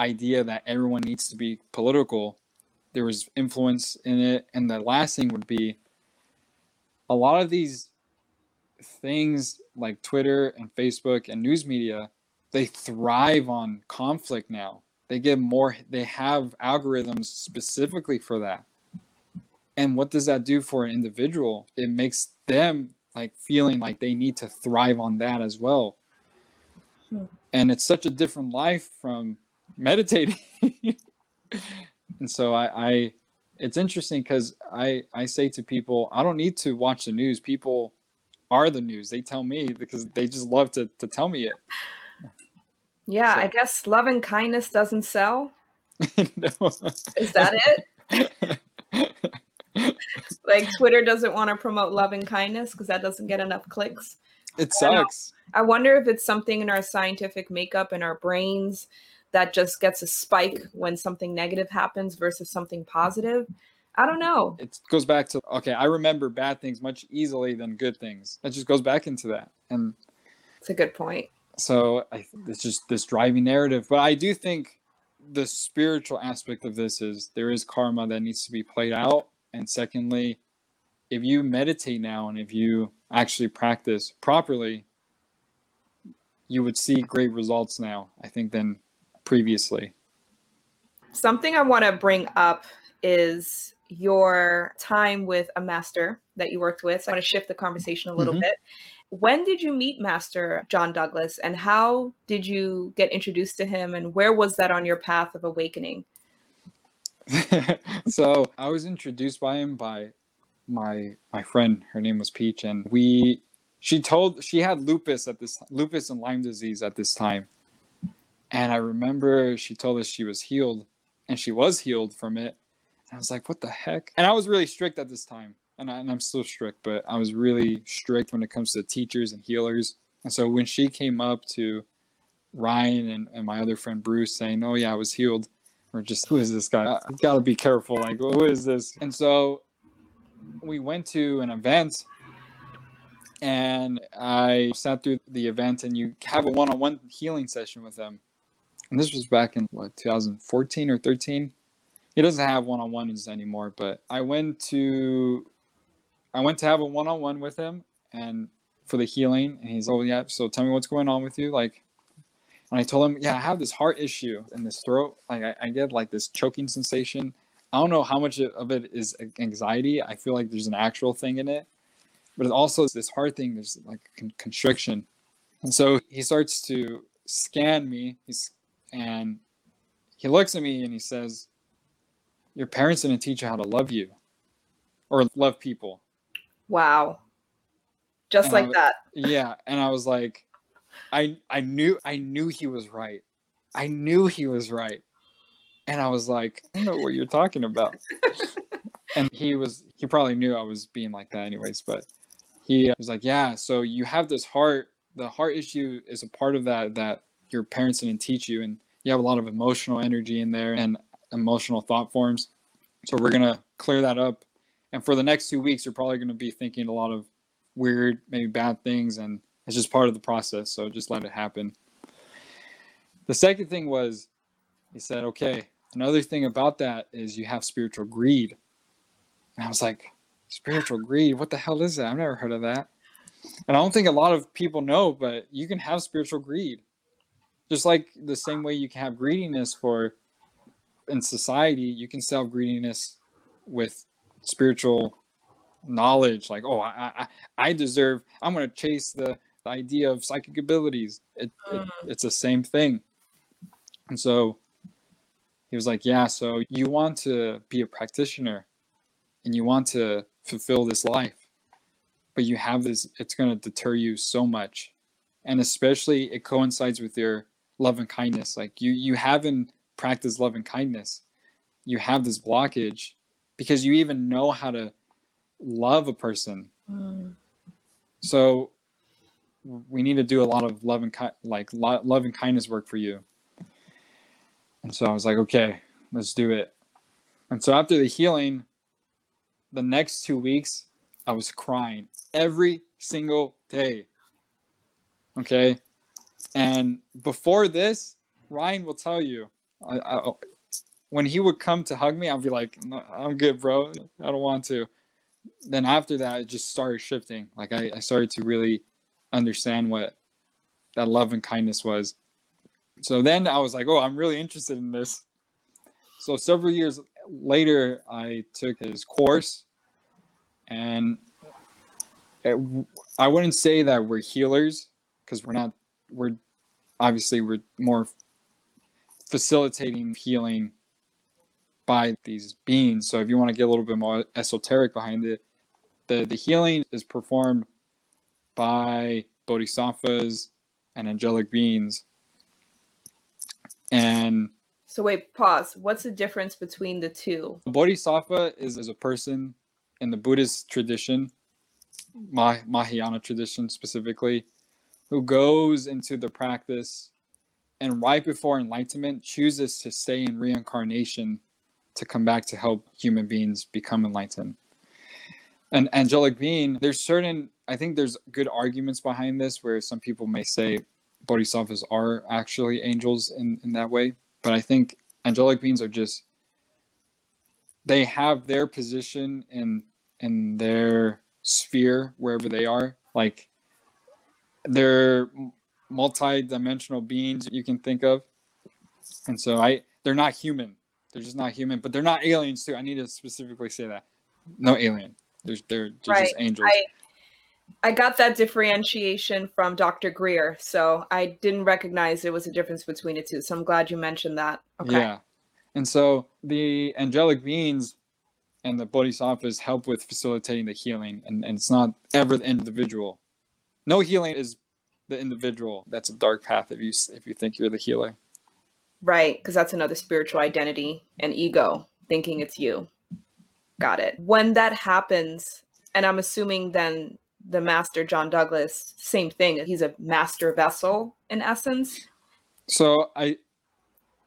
idea that everyone needs to be political. There was influence in it. And the last thing would be a lot of these things like Twitter and Facebook and news media, they thrive on conflict now. They get more, they have algorithms specifically for that. And what does that do for an individual? It makes them like feeling like they need to thrive on that as well. And it's such a different life from meditating. And so I, I, it's interesting because I, I say to people, I don't need to watch the news. People are the news. They tell me because they just love to to tell me it. Yeah, so. I guess love and kindness doesn't sell. No. Is that it? Like Twitter doesn't want to promote love and kindness because that doesn't get enough clicks. It sucks. I, I wonder if it's something in our scientific makeup in our brains that just gets a spike when something negative happens versus something positive. I don't know. It goes back to, okay, I remember bad things much easily than good things. It just goes back into that. And it's a good point. So I, it's just this driving narrative. But I do think the spiritual aspect of this is there is karma that needs to be played out. And secondly, if you meditate now and if you actually practice properly, you would see great results now, I think, than previously. Something I want to bring up is your time with a master that you worked with. So I want to shift the conversation a little mm-hmm. bit. When did you meet Master John Douglas and how did you get introduced to him and where was that on your path of awakening? So I was introduced by him by my my friend. Her name was Peach, and we she told she had lupus at this lupus and Lyme disease at this time. And I remember she told us she was healed, and she was healed from it. And I was like, what the heck? And I was really strict at this time, and, I, and I'm still strict, but I was really strict when it comes to teachers and healers. And so when she came up to Ryan and, and my other friend Bruce saying, oh yeah, I was healed, or just, who is this guy? You gotta be careful, like, who is this? And so we went to an event, and I sat through the event, and you have a one-on-one healing session with them. And this was back in, what, two thousand fourteen or thirteen? He doesn't have one-on-ones anymore, but I went to, I went to have a one-on-one with him, and for the healing, and he's, oh, yeah, so tell me what's going on with you, like. And I told him, yeah, I have this heart issue in this throat. Like I, I get like this choking sensation. I don't know how much of it is anxiety. I feel like there's an actual thing in it, but it also is this heart thing. There's like con- constriction. And so he starts to scan me. He's, and he looks at me and he says, your parents didn't teach you how to love you or love people. Wow. Just and like was, that. Yeah. And I was like, I I knew I knew he was right. I knew he was right. And I was like, I don't know what you're talking about. And he was he probably knew I was being like that anyways, but he was like, yeah, so you have this heart, the heart issue is a part of that that your parents didn't teach you, and you have a lot of emotional energy in there and emotional thought forms. So we're going to clear that up. And for the next two weeks, you're probably going to be thinking a lot of weird, maybe bad things, and it's just part of the process, so just let it happen. The second thing was, he said, okay, another thing about that is you have spiritual greed. And I was like, spiritual greed? What the hell is that? I've never heard of that. And I don't think a lot of people know, but you can have spiritual greed. Just like the same way you can have greediness for, in society, you can sell greediness with spiritual knowledge. Like, oh, I I, I deserve, I'm going to chase the, the idea of psychic abilities. It, it, it's the same thing. And so he was like, yeah, so you want to be a practitioner and you want to fulfill this life, but you have this, it's going to deter you so much. And especially it coincides with your love and kindness. Like you, you haven't practiced love and kindness. You have this blockage because you even know how to love a person. Mm. So we need to do a lot of love and ki- like lo- love and kindness work for you. And so I was like, okay, let's do it. And so after the healing, the next two weeks, I was crying every single day. Okay. And before this, Ryan will tell you, I, I, when he would come to hug me, I'd be like, no, I'm good, bro. I don't want to. Then after that, it just started shifting. Like I, I started to really understand what that love and kindness was. So then I was like, oh, I'm really interested in this. So several years later, I took his course. And it, I wouldn't say that we're healers because we're not, we're obviously we're more facilitating healing by these beings. So if you want to get a little bit more esoteric behind it, the, the healing is performed by bodhisattvas and angelic beings. And so wait, pause. What's the difference between the two? A bodhisattva is, is a person in the Buddhist tradition, Mah- Mahayana tradition specifically, who goes into the practice and right before enlightenment chooses to stay in reincarnation to come back to help human beings become enlightened. An angelic being, there's certain, I think there's good arguments behind this where some people may say bodhisattvas are actually angels in, in that way. But I think angelic beings are just, they have their position in in their sphere, wherever they are. Like, they're multi-dimensional beings you can think of. And so I, they're not human. They're just not human, but they're not aliens too. I need to specifically say that. No alien. They're, they're, they're right. Just angels. I- I got that differentiation from Doctor Greer, so I didn't recognize there was a difference between the two. So I'm glad you mentioned that. Okay. Yeah. And so the angelic beings and the bodhisattvas help with facilitating the healing, and, and it's not ever the individual. No healing is the individual. That's a dark path if you if you think you're the healer. Right, because that's another spiritual identity and ego, thinking it's you. Got it. When that happens, and I'm assuming then the Master John Douglas, same thing. He's a master vessel in essence. So I,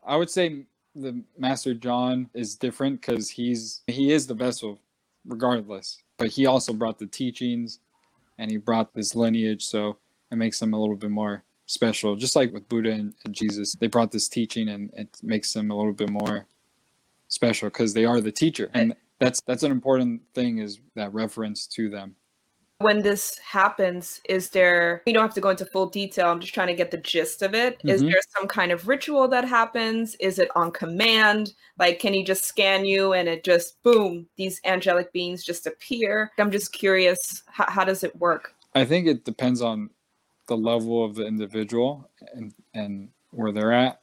I would say the Master John is different because he's he is the vessel, regardless. But he also brought the teachings, and he brought this lineage. So it makes him a little bit more special. Just like with Buddha and, and Jesus, they brought this teaching, and it makes them a little bit more special because they are the teacher. And that's that's an important thing, is that reference to them. When this happens, is there, you don't have to go into full detail, I'm just trying to get the gist of it. Mm-hmm. Is there some kind of ritual that happens? Is it on command? Like, can he just scan you and it just, boom, these angelic beings just appear? I'm just curious, how, how does it work? I think it depends on the level of the individual and, and where they're at.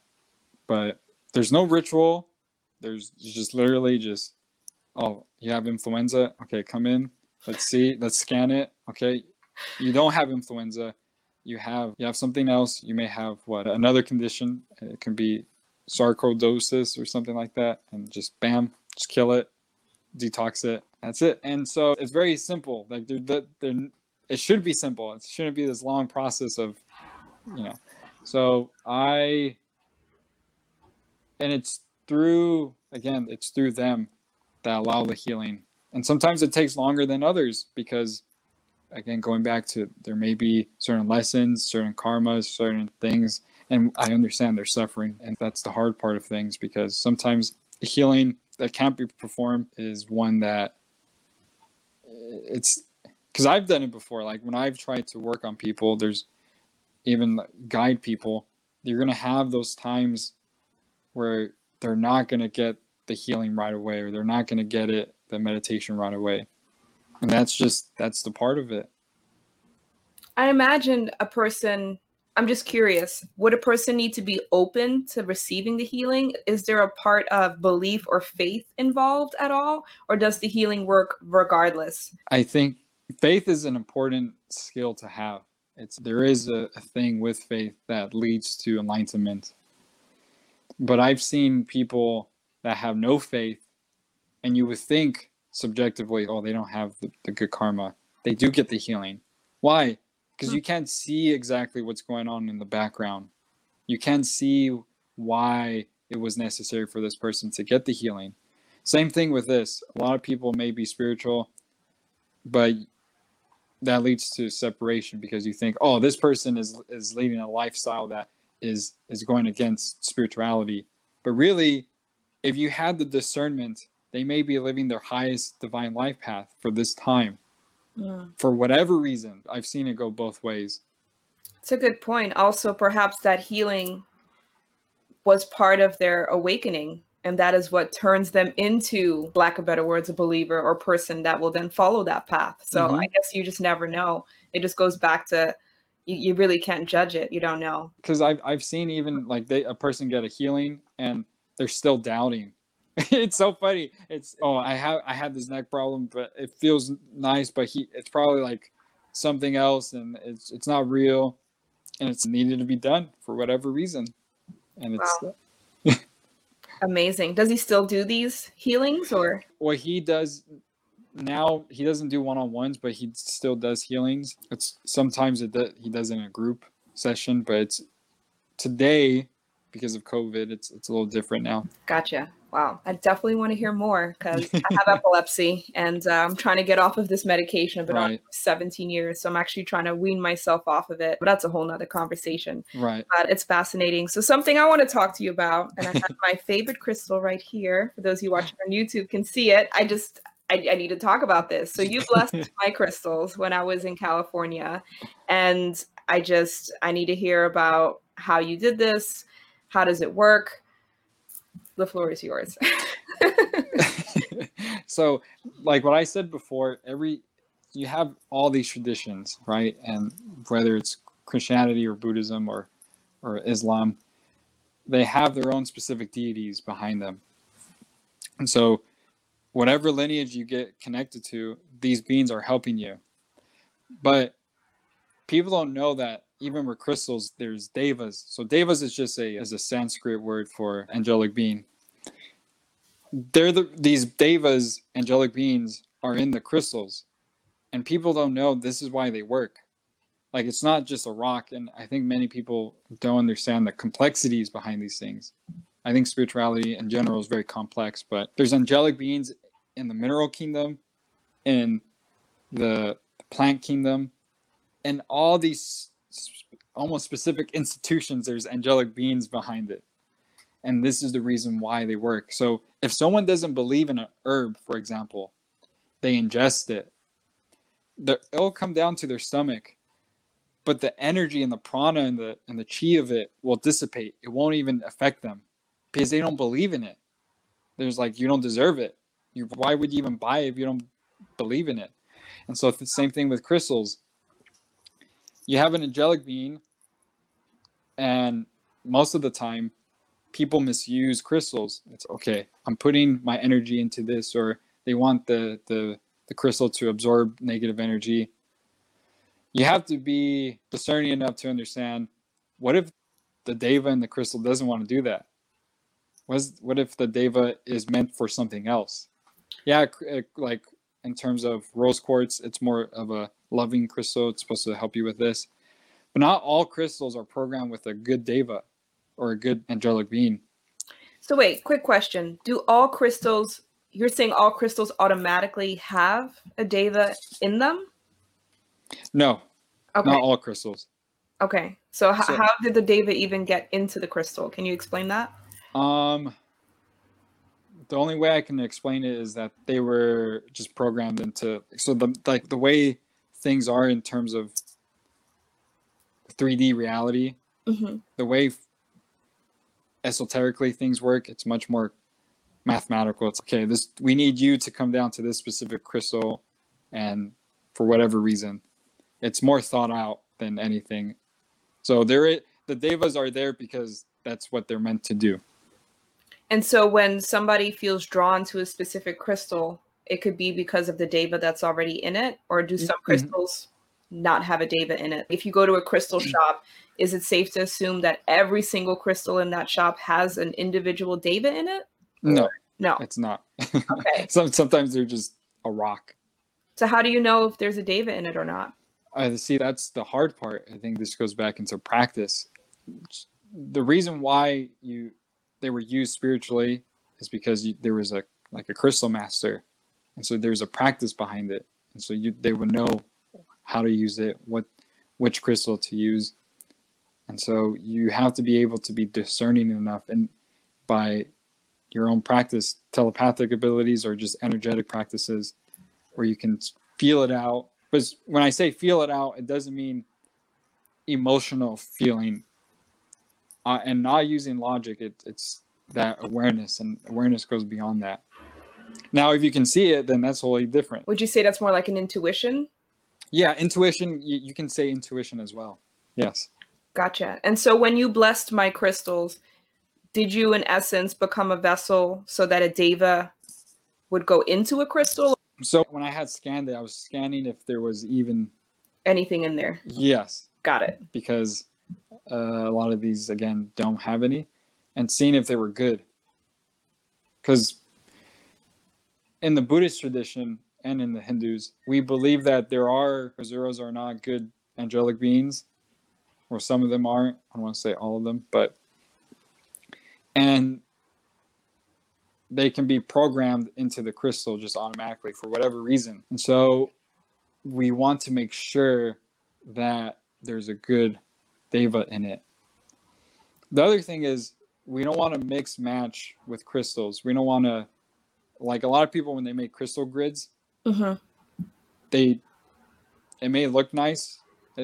But there's no ritual. There's just literally just, oh, you have influenza? Okay, come in. Let's see. Let's scan it. Okay. You don't have influenza. You have you have something else. You may have what? Another condition. It can be sarcoidosis or something like that. And just bam, just kill it, detox it. That's it. And so it's very simple. Like they're, they're, it should be simple. It shouldn't be this long process of, you know. So I, and it's through, again, it's through them that allow the healing. And sometimes it takes longer than others because, again, going back to there may be certain lessons, certain karmas, certain things. And I understand they're suffering. And that's the hard part of things because sometimes the healing that can't be performed is one that it's because I've done it before. Like when I've tried to work on people, there's even guide people. You're going to have those times where they're not going to get the healing right away or they're not going to get it. The meditation right away. And that's just, that's the part of it. I imagine a person, I'm just curious, would a person need to be open to receiving the healing? Is there a part of belief or faith involved at all? Or does the healing work regardless? I think faith is an important skill to have. It's, there is a, a thing with faith that leads to enlightenment. But I've seen people that have no faith. And you would think subjectively, oh, they don't have the, the good karma. They do get the healing. Why? Because you can't see exactly what's going on in the background. You can't see why it was necessary for this person to get the healing. Same thing with this. A lot of people may be spiritual, but that leads to separation because you think, oh, this person is is leading a lifestyle that is is going against spirituality. But really, if you had the discernment, they may be living their highest divine life path for this time. Yeah. For whatever reason, I've seen it go both ways. It's a good point. Also, perhaps that healing was part of their awakening. And that is what turns them into, lack of better words, a believer or person that will then follow that path. So mm-hmm. I guess you just never know. It just goes back to, you, you really can't judge it. You don't know. Because I've, I've seen even like they, a person get a healing and they're still doubting. It's so funny. It's, oh, I have I have this neck problem, but it feels nice. But he, it's probably like something else, and it's it's not real, and it's needed to be done for whatever reason. And wow. it's amazing. Does he still do these healings, or? Well, he does now. He doesn't do one-on-ones, but he still does healings. It's sometimes it does, he does in a group session, but it's today because of COVID, it's it's a little different now. Gotcha. Wow. I definitely want to hear more because I have epilepsy and uh, I'm trying to get off of this medication. I've been right. on it for seventeen years. So I'm actually trying to wean myself off of it. But that's a whole nother conversation. Right. But it's fascinating. So something I want to talk to you about, and I have my favorite crystal right here. For those of you watching on YouTube can see it. I just... I, I need to talk about this. So you blessed my crystals when I was in California, and I just, I need to hear about how you did this. How does it work? The floor is yours. So like what I said before, every, you have all these traditions, right? And whether it's Christianity or Buddhism or, or Islam, they have their own specific deities behind them. And so whatever lineage you get connected to, these beings are helping you. But people don't know that even with crystals, there's devas. So devas is just a is a Sanskrit word for angelic being. They're the, these devas, angelic beings, are in the crystals. And people don't know this is why they work. Like, it's not just a rock. And I think many people don't understand the complexities behind these things. I think spirituality in general is very complex, but there's angelic beings in the mineral kingdom, in the plant kingdom, and all these almost specific institutions, there's angelic beings behind it. And this is the reason why they work. So if someone doesn't believe in an herb, for example, they ingest it, it'll come down to their stomach, but the energy and the prana and the, and the chi of it will dissipate. It won't even affect them. Because they don't believe in it. There's like, you don't deserve it. You, why would you even buy it if you don't believe in it? And so it's the same thing with crystals. You have an angelic being, and most of the time people misuse crystals. It's okay, I'm putting my energy into this, or they want the, the, the crystal to absorb negative energy. You have to be discerning enough to understand, what if the deva and the crystal doesn't want to do that? What if the deva is meant for something else? Yeah, like in terms of rose quartz, it's more of a loving crystal. It's supposed to help you with this. But not all crystals are programmed with a good deva or a good angelic being. So wait, quick question. Do all crystals, you're saying all crystals automatically have a deva in them? No, okay. Not all crystals. Okay, so, h- so how did the deva even get into the crystal? Can you explain that? Um, the only way I can explain it is that they were just programmed into, so the, like the way things are in terms of three D reality, mm-hmm. the way f- esoterically things work, it's much more mathematical. It's okay, this, we need you to come down to this specific crystal, and for whatever reason, it's more thought out than anything. So there, the devas are there because that's what they're meant to do. And so when somebody feels drawn to a specific crystal, it could be because of the deva that's already in it, or do some crystals not have a deva in it? If you go to a crystal shop, is it safe to assume that every single crystal in that shop has an individual deva in it? No, or, no, it's not. Okay. Some, sometimes they're just a rock. So how do you know if there's a deva in it or not? I see. That's the hard part. I think this goes back into practice. The reason why you, they were used spiritually is because you, there was a like a crystal master, and so there's a practice behind it, and so you they would know how to use it, what which crystal to use, and so you have to be able to be discerning enough, and by your own practice, telepathic abilities or just energetic practices, where you can feel it out. But when I say feel it out, it doesn't mean emotional feeling. Uh, and not using logic, it, it's that awareness, and awareness goes beyond that. Now, if you can see it, then that's wholly different. Would you say that's more like an intuition? Yeah, intuition. You, you can say intuition as well. Yes. Gotcha. And so when you blessed my crystals, did you, in essence, become a vessel so that a deva would go into a crystal? So when I had scanned it, I was scanning if there was even anything in there? Yes. Got it. Because uh, a lot of these, again, don't have any. And seeing if they were good. Because in the Buddhist tradition and in the Hindus, we believe that there are, Azuras are not good angelic beings, or some of them aren't. I don't want to say all of them, but, and they can be programmed into the crystal just automatically for whatever reason. And so we want to make sure that there's a good deva in it. The other thing is, we don't want to mix match with crystals. We don't want to, like a lot of people when they make crystal grids, mm-hmm. they, it may look nice,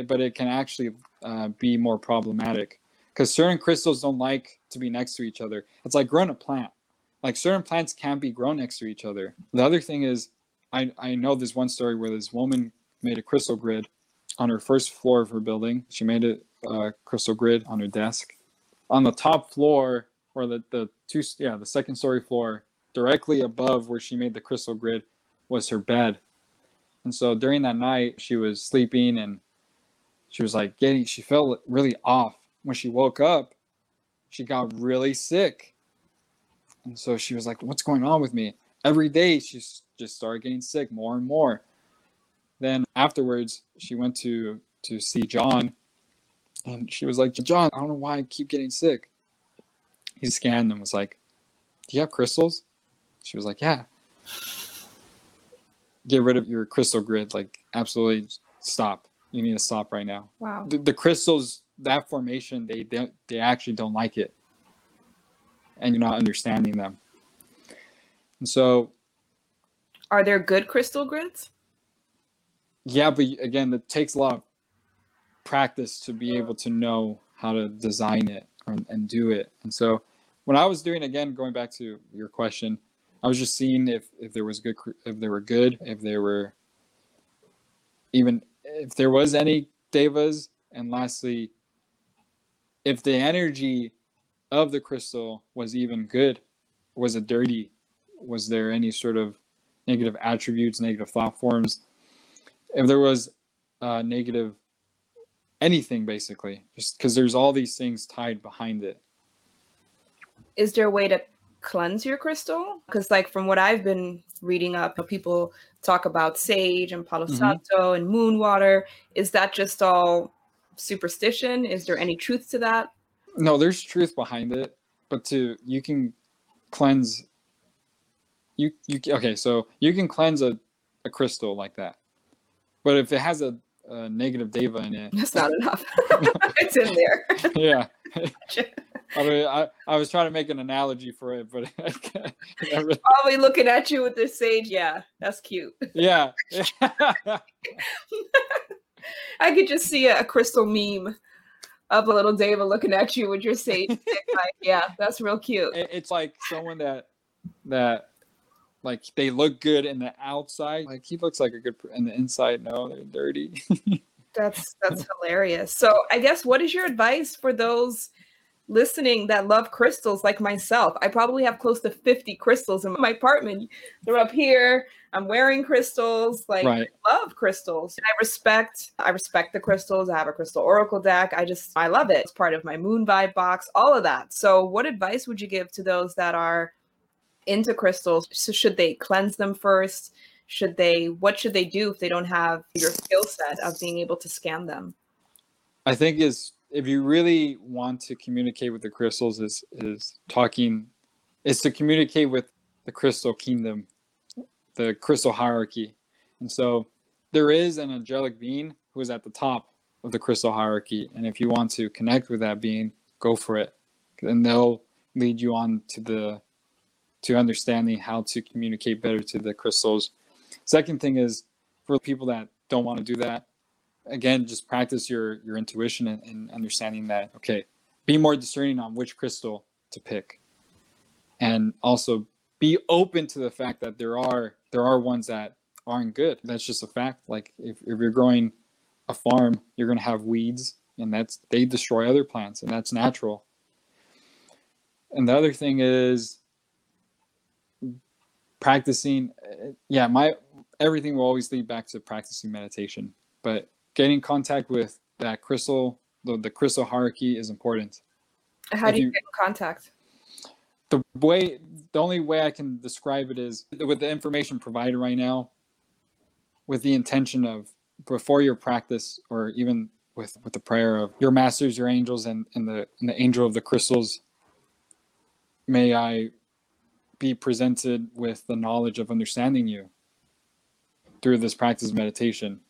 but it can actually uh, be more problematic because certain crystals don't like to be next to each other. It's like growing a plant. Like certain plants can't be grown next to each other. The other thing is, I, I know there's one story where this woman made a crystal grid on her first floor of her building. She made a uh, crystal grid on her desk. On the top floor, or the, the two, yeah, the second story floor, directly above where she made the crystal grid was her bed. And so during that night, she was sleeping and she was like getting, she felt really off. When she woke up, she got really sick. And so she was like, what's going on with me? Every day, she just started getting sick more and more. Then afterwards, she went to, to see John. And she was like, John, I don't know why I keep getting sick. He scanned and was like, do you have crystals? She was like, yeah. Get rid of your crystal grid. Like, absolutely stop. You need to stop right now. Wow. The, the crystals, that formation, they, they they actually don't like it. And you're not understanding them. And so. Are there good crystal grids? Yeah, but again, it takes a lot of practice to be able to know how to design it and, and do it. And so when I was doing, again, going back to your question, I was just seeing if, if there was good, if they were good, if there were even, if there was any devas. And lastly, if the energy of the crystal was even good, was it dirty? Was there any sort of negative attributes, negative thought forms? If there was uh, negative anything, basically, just because there's all these things tied behind it. Is there a way to cleanse your crystal? Because, like, from what I've been reading up, people talk about sage and Palo Santo mm-hmm. and moon water. Is that just all superstition? Is there any truth to that? No, there's truth behind it, but to you can cleanse. You you okay? So you can cleanse a, a crystal like that, but if it has a Uh, negative deva in it. That's not enough. It's in there. Yeah. I mean, I, I was trying to make an analogy for it, but I I really... probably looking at you with this sage. Yeah, that's cute. Yeah. I could just see a, a crystal meme of a little deva looking at you with your sage. Like, yeah, that's real cute. It, it's like someone that that. Like they look good in the outside. Like he looks like a good, pr- and the inside, no, they're dirty. that's that's hilarious. So I guess what is your advice for those listening that love crystals like myself? I probably have close to fifty crystals in my apartment. They're up here. I'm wearing crystals. Like right. I love crystals. I respect. I respect the crystals. I have a crystal oracle deck. I just I love it. It's part of my moon vibe box. All of that. So what advice would you give to those that are into crystals? So should they cleanse them first? Should they, what should they do if they don't have your skill set of being able to scan them? I think is if you really want to communicate with the crystals is, is talking, is to communicate with the crystal kingdom, the crystal hierarchy. And so there is an angelic being who is at the top of the crystal hierarchy. And if you want to connect with that being, go for it. And they'll lead you on to the to understanding how to communicate better to the crystals. Second thing is for people that don't want to do that, again, just practice your, your intuition and, and understanding that, okay, be more discerning on which crystal to pick. And also be open to the fact that there are, there are ones that aren't good. That's just a fact. Like if, if you're growing a farm, you're going to have weeds and that's, they destroy other plants and that's natural. And the other thing is, practicing yeah my everything will always lead back to practicing meditation, but getting in contact with that crystal, the, the crystal hierarchy is important. How if do you, you get in contact? The way, the only way I can describe it is with the information provided right now, with the intention of before your practice, or even with, with the prayer of your masters, your angels, and, and the and the angel of the crystals, may I be presented with the knowledge of understanding you through this practice of meditation,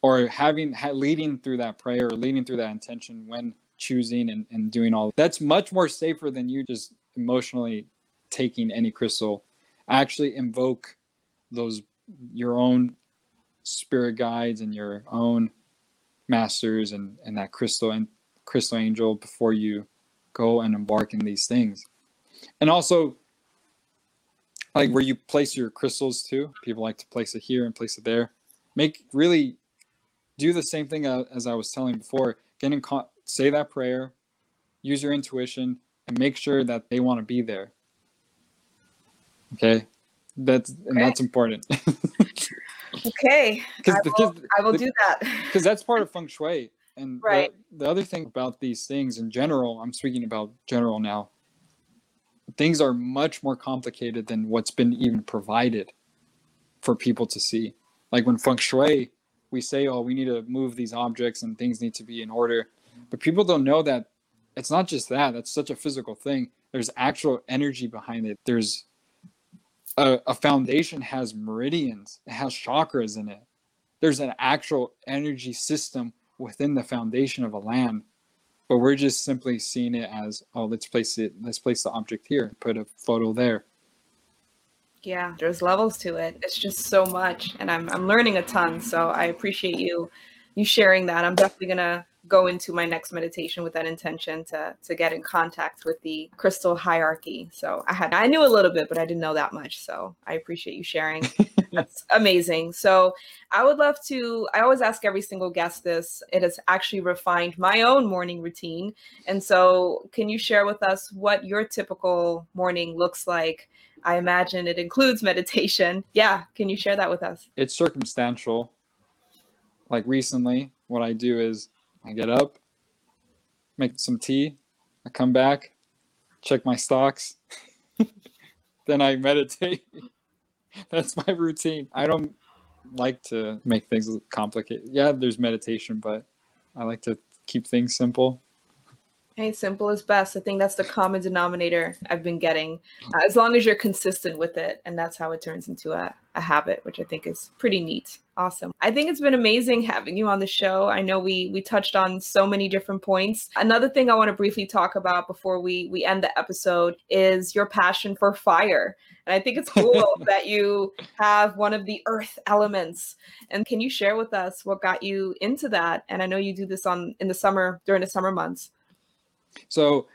or having leading through that prayer, or leading through that intention when choosing and, and doing all that's much more safer than you just emotionally taking any crystal. Actually invoke those, your own spirit guides and your own masters and, and that crystal and crystal angel before you go and embark in these things. And also, like where you place your crystals too, people like to place it here and place it there. Make really do the same thing as I was telling before. Get in con- say that prayer, use your intuition, and make sure that they want to be there. Okay, that's and okay. That's important. Okay, I will, the, I will the, do that. Because that's part of feng shui. And right. the, the other thing about these things in general, I'm speaking about general now, things are much more complicated than what's been even provided for people to see. Like when feng shui, we say, oh, we need to move these objects and things need to be in order. But people don't know that it's not just that. That's such a physical thing. There's actual energy behind it. There's a, a foundation has meridians. It has chakras in it. There's an actual energy system within the foundation of a land. But we're just simply seeing it as, oh, let's place it. Let's place the object here. Put a photo there. Yeah, there's levels to it. It's just so much. And I'm I'm learning a ton. So I appreciate you you sharing that. I'm definitely going to go into my next meditation with that intention to to get in contact with the crystal hierarchy. So I had I knew a little bit, but I didn't know that much. So I appreciate you sharing. That's amazing. So I would love to, I always ask every single guest this. It has actually refined my own morning routine. And so can you share with us what your typical morning looks like? I imagine it includes meditation. Yeah. Can you share that with us? It's circumstantial. Like recently, what I do is I get up, make some tea. I come back, check my stocks. Then I meditate. That's my routine. I don't like to make things complicated. Yeah, there's meditation, but I like to keep things simple. Hey, simple is best. I think that's the common denominator I've been getting. Uh, as long as you're consistent with it, and that's how it turns into a, a habit, which I think is pretty neat. Awesome. I think it's been amazing having you on the show. I know we we touched on so many different points. Another thing I want to briefly talk about before we we end the episode is your passion for fire. And I think it's cool that you have one of the earth elements. And can you share with us what got you into that? And I know you do this on in the summer, during the summer months. So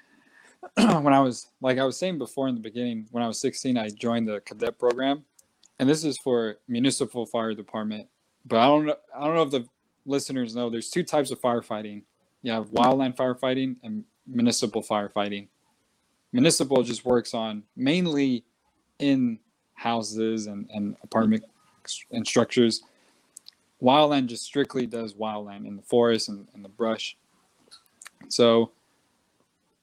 when I was, like I was saying before in the beginning, when I was sixteen, I joined the cadet program. And this is for municipal fire department, but I don't know, I don't know if the listeners know. There's two types of firefighting. You have wildland firefighting and municipal firefighting. Municipal just works on mainly in houses and, and apartment and structures. Wildland just strictly does wildland in the forest and, and the brush. So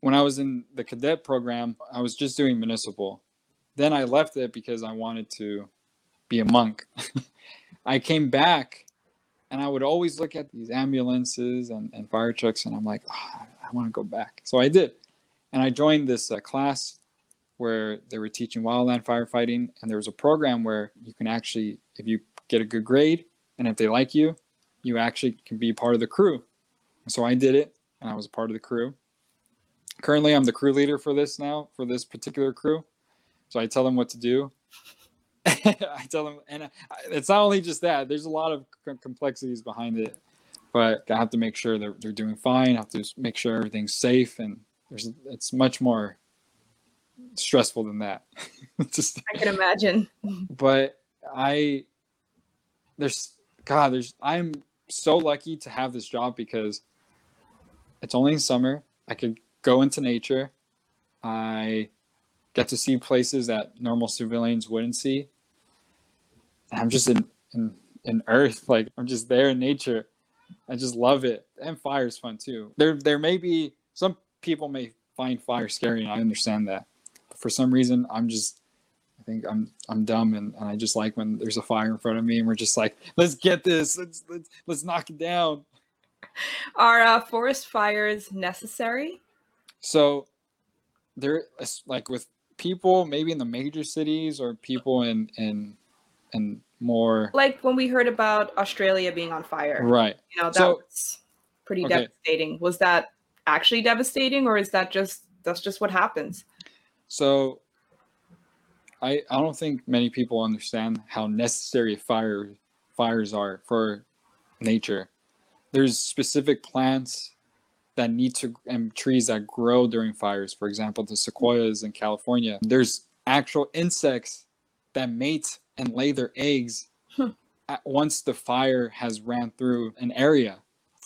when I was in the cadet program, I was just doing municipal. Then I left it because I wanted to be a monk. I came back and I would always look at these ambulances and, and fire trucks and I'm like, oh, I want to go back. So I did. And I joined this uh, class where they were teaching wildland firefighting. And there was a program where you can actually, if you get a good grade and if they like you, you actually can be part of the crew. And so I did it and I was part of the crew. Currently, I'm the crew leader for this now, for this particular crew. So I tell them what to do. I tell them, and I, it's not only just that. There's a lot of c- complexities behind it, but I have to make sure they're they're doing fine. I have to make sure everything's safe, and there's it's much more stressful than that. just, I can imagine. But I, there's God, there's I'm so lucky to have this job because it's only summer. I could go into nature. I. Get to see places that normal civilians wouldn't see. I'm just in, in, and earth. Like, I'm just there in nature. I just love it. And fire is fun too. There, there may be, some people may find fire scary, and I understand that. But for some reason, I'm just, I think I'm, I'm dumb, and, and I just like when there's a fire in front of me, and we're just like, let's get this, let's, let's, let's knock it down. Are uh, forest fires necessary? So, there, like with people maybe in the major cities, or people in in in more, like when we heard about Australia being on fire, right? You know, that so, was pretty okay. devastating. Was that actually devastating, or is that just that's just what happens? So, I I don't think many people understand how necessary fire fires are for nature. There's specific plants that need to, and trees that grow during fires. For example, the sequoias in California. There's actual insects that mate and lay their eggs huh. at once the fire has ran through an area.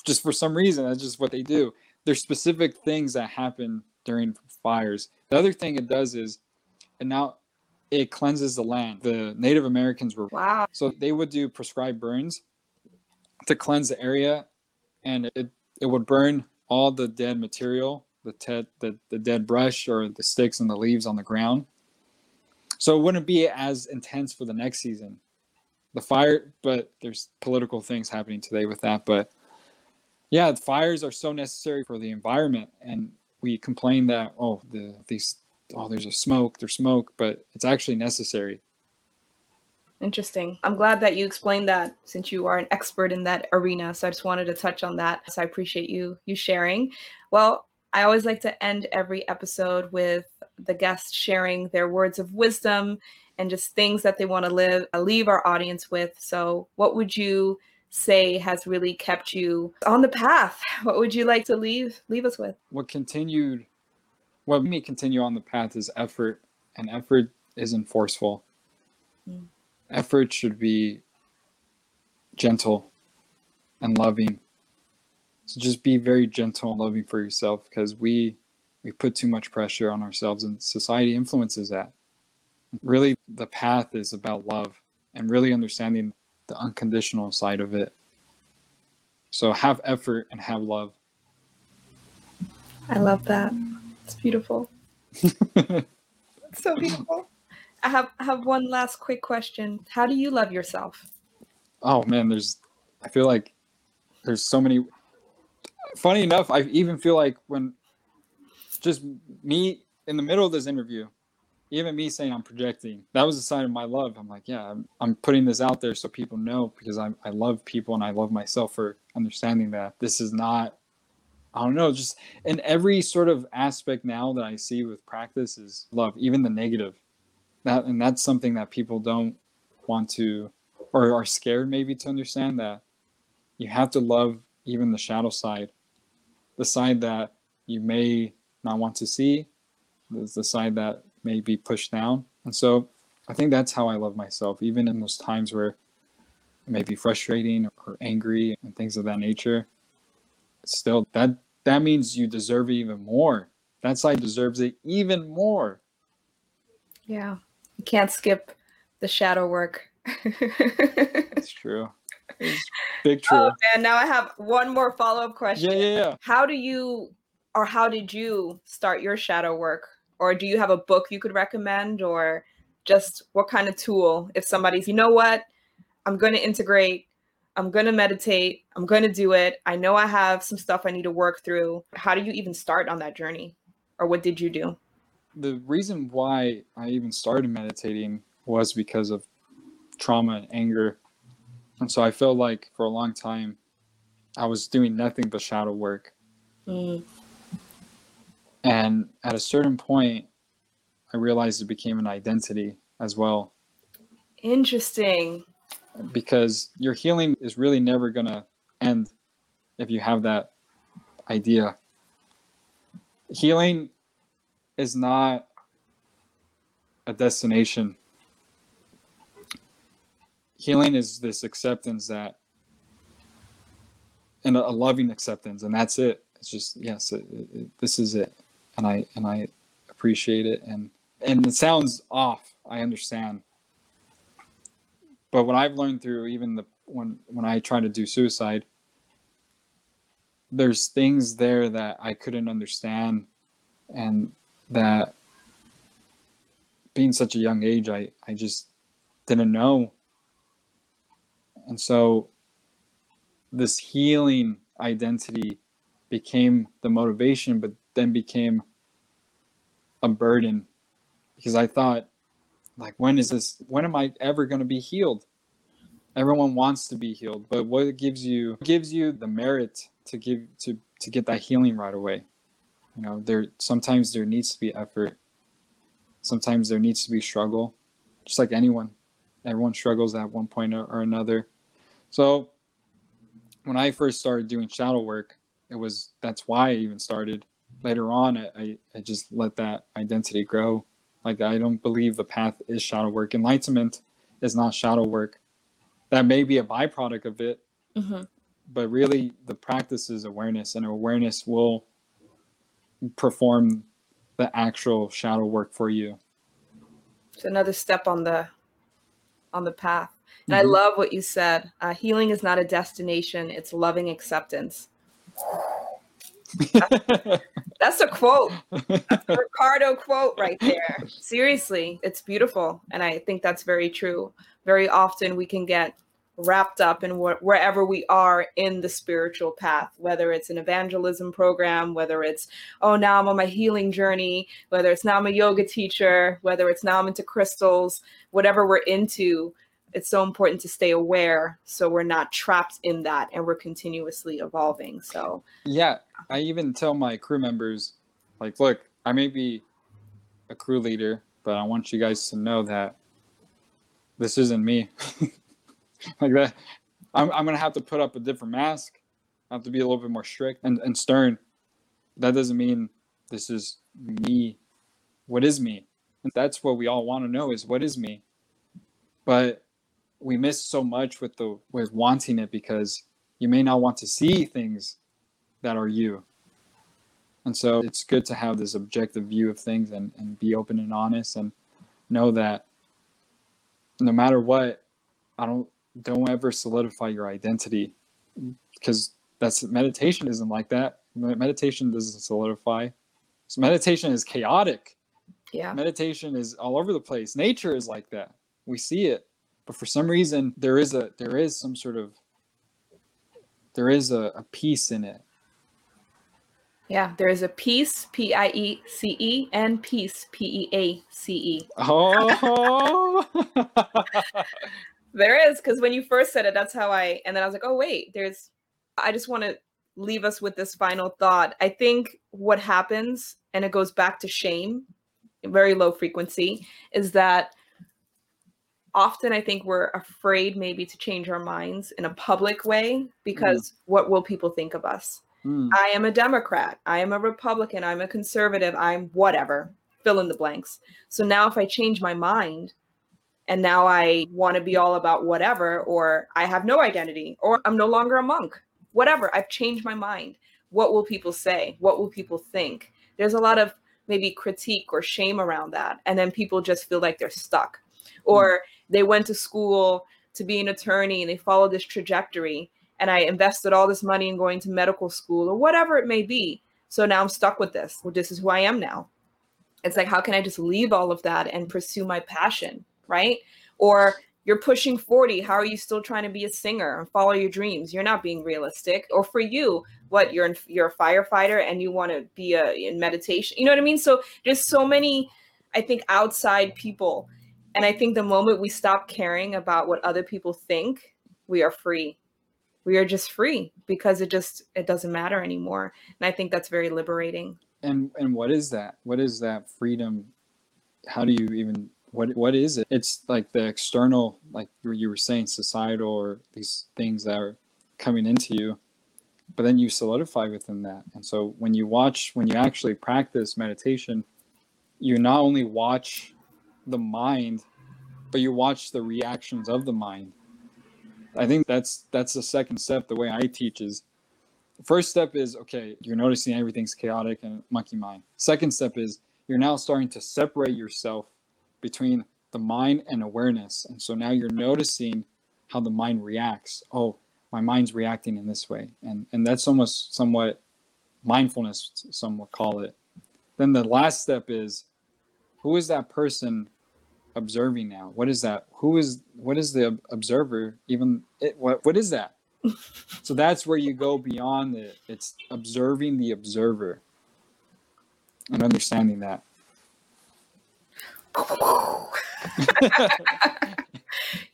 Just for some reason, that's just what they do. There's specific things that happen during fires. The other thing it does is, and now it cleanses the land. The Native Americans were, wow. so they would do prescribed burns to cleanse the area, and it it would burn all the dead material, the, te- the the dead brush or the sticks and the leaves on the ground. So it wouldn't be as intense for the next season. The fire, but there's political things happening today with that. But yeah, the fires are so necessary for the environment. And we complain that, oh, the these oh there's a smoke, there's smoke, but it's actually necessary. Interesting. I'm glad that you explained that, since you are an expert in that arena. So I just wanted to touch on that. So I appreciate you you sharing. Well, I always like to end every episode with the guest sharing their words of wisdom and just things that they want to live, uh, leave our audience with. So what would you say has really kept you on the path? What would you like to leave leave us with? What continued, what made me continue on the path is effort, and effort isn't forceful. Mm. Effort should be gentle and loving. So just be very gentle and loving for yourself, because we we put too much pressure on ourselves, and society influences that. Really, the path is about love and really understanding the unconditional side of it. So have effort and have love. I love that. It's beautiful. It's so beautiful. I have I have one last quick question. How do you love yourself? Oh man, there's, I feel like there's so many, funny enough, I even feel like when just me in the middle of this interview, even me saying I'm projecting, that was a sign of my love. I'm like, yeah, I'm, I'm putting this out there so people know, because I I love people and I love myself for understanding that this is not, I don't know, just in every sort of aspect now that I see with practice is love, even the negative. That, and that's something that people don't want to, or are scared maybe to understand, that you have to love even the shadow side, the side that you may not want to see, the side that may be pushed down. And so I think that's how I love myself, even in those times where it may be frustrating or angry and things of that nature. Still, that that means you deserve it even more. That side deserves it even more. Yeah. You can't skip the shadow work. It's true. It's big true. Oh, man, now I have one more follow-up question. Yeah, yeah, yeah. How do you, or how did you start your shadow work? Or do you have a book you could recommend, or just what kind of tool? If somebody's, you know what, I'm going to integrate, I'm going to meditate, I'm going to do it. I know I have some stuff I need to work through. How do you even start on that journey? Or what did you do? The reason why I even started meditating was because of trauma and anger. And so I felt like for a long time, I was doing nothing but shadow work. Mm. And at a certain point, I realized it became an identity as well. Interesting. Because your healing is really never going to end if you have that idea. Healing is not a destination. Healing is this acceptance that, and a, a loving acceptance, and that's it. It's just, yes, it, it, this is it, and I and I appreciate it. And and it sounds off, I understand, But what I've learned through even the when when I tried to do suicide, there's things there that I couldn't understand, and that being such a young age, I, I just didn't know. And so this healing identity became the motivation, but then became a burden, because I thought, like, when is this, when am I ever going to be healed? Everyone wants to be healed, but what gives you, gives you the merit to give, to, to get that healing right away? You know, there, sometimes there needs to be effort. Sometimes there needs to be struggle, just like anyone. Everyone struggles at one point or another. So when I first started doing shadow work, it was, that's why I even started. Later on, I, I just let that identity grow. Like, I don't believe the path is shadow work. Enlightenment is not shadow work. That may be a byproduct of it, mm-hmm. but really the practice is awareness, and awareness will perform the actual shadow work for you. It's another step on the on the path. And mm-hmm. I love what you said. Uh, healing is not a destination. It's loving acceptance. That's, that's a quote. That's a Ricardo quote right there. Seriously, it's beautiful. And I think that's very true. Very often we can get wrapped up in wh- wherever we are in the spiritual path, whether it's an evangelism program, whether it's, oh, now I'm on my healing journey, whether it's now I'm a yoga teacher, whether it's now I'm into crystals, whatever we're into, it's so important to stay aware so we're not trapped in that and we're continuously evolving. So yeah, I even tell my crew members, like, look, I may be a crew leader, but I want you guys to know that this isn't me. Like that, I'm I'm gonna have to put up a different mask. I have to be a little bit more strict and, and stern. That doesn't mean this is me. What is me? And that's what we all want to know, is what is me. But we miss so much with the with wanting it, because you may not want to see things that are you. And so it's good to have this objective view of things and, and be open and honest and know that no matter what, I don't Don't ever solidify your identity, because that's meditation isn't like that. Meditation doesn't solidify. So meditation is chaotic. Yeah. Meditation is all over the place. Nature is like that. We see it, but for some reason there is a there is some sort of there is a, a peace in it. Yeah, there is a peace, P I E C E, and peace, P E A C E. Oh. There is, because when you first said it, that's how I, and then I was like, oh, wait, there's, I just want to leave us with this final thought. I think what happens, and it goes back to shame, very low frequency, is that often I think we're afraid maybe to change our minds in a public way, because mm. what will people think of us? Mm. I am a Democrat. I am a Republican. I'm a conservative. I'm whatever, fill in the blanks. So now if I change my mind, and now I want to be all about whatever, or I have no identity, or I'm no longer a monk, whatever. I've changed my mind. What will people say? What will people think? There's a lot of maybe critique or shame around that. And then people just feel like they're stuck, or they went to school to be an attorney and they followed this trajectory. And I invested all this money in going to medical school or whatever it may be. So now I'm stuck with this. Well, this is who I am now. It's like, how can I just leave all of that and pursue my passion? Right? Or you're pushing forty. How are you still trying to be a singer and follow your dreams? You're not being realistic. Or for you, what you're in, you're a firefighter and you want to be a, in meditation. You know what I mean? So there's so many, I think, outside people. And I think the moment we stop caring about what other people think, we are free. We are just free, because it just, it doesn't matter anymore. And I think that's very liberating. And and what is that? What is that freedom? How do you even... What what is it? It's like the external, like you were saying, societal or these things that are coming into you, but then you solidify within that. And so when you watch, when you actually practice meditation, you not only watch the mind, but you watch the reactions of the mind. I think that's that's the second step. The way I teach is, the first step is, okay, you're noticing everything's chaotic and monkey mind. Second step is, you're now starting to separate yourself between the mind and awareness. And so now you're noticing how the mind reacts. Oh, my mind's reacting in this way. And and that's almost somewhat mindfulness, some would call it. Then the last step is, who is that person observing now? What is that? Who is, what is the observer even? It, what What is that? So that's where you go beyond it. It's observing the observer and understanding that.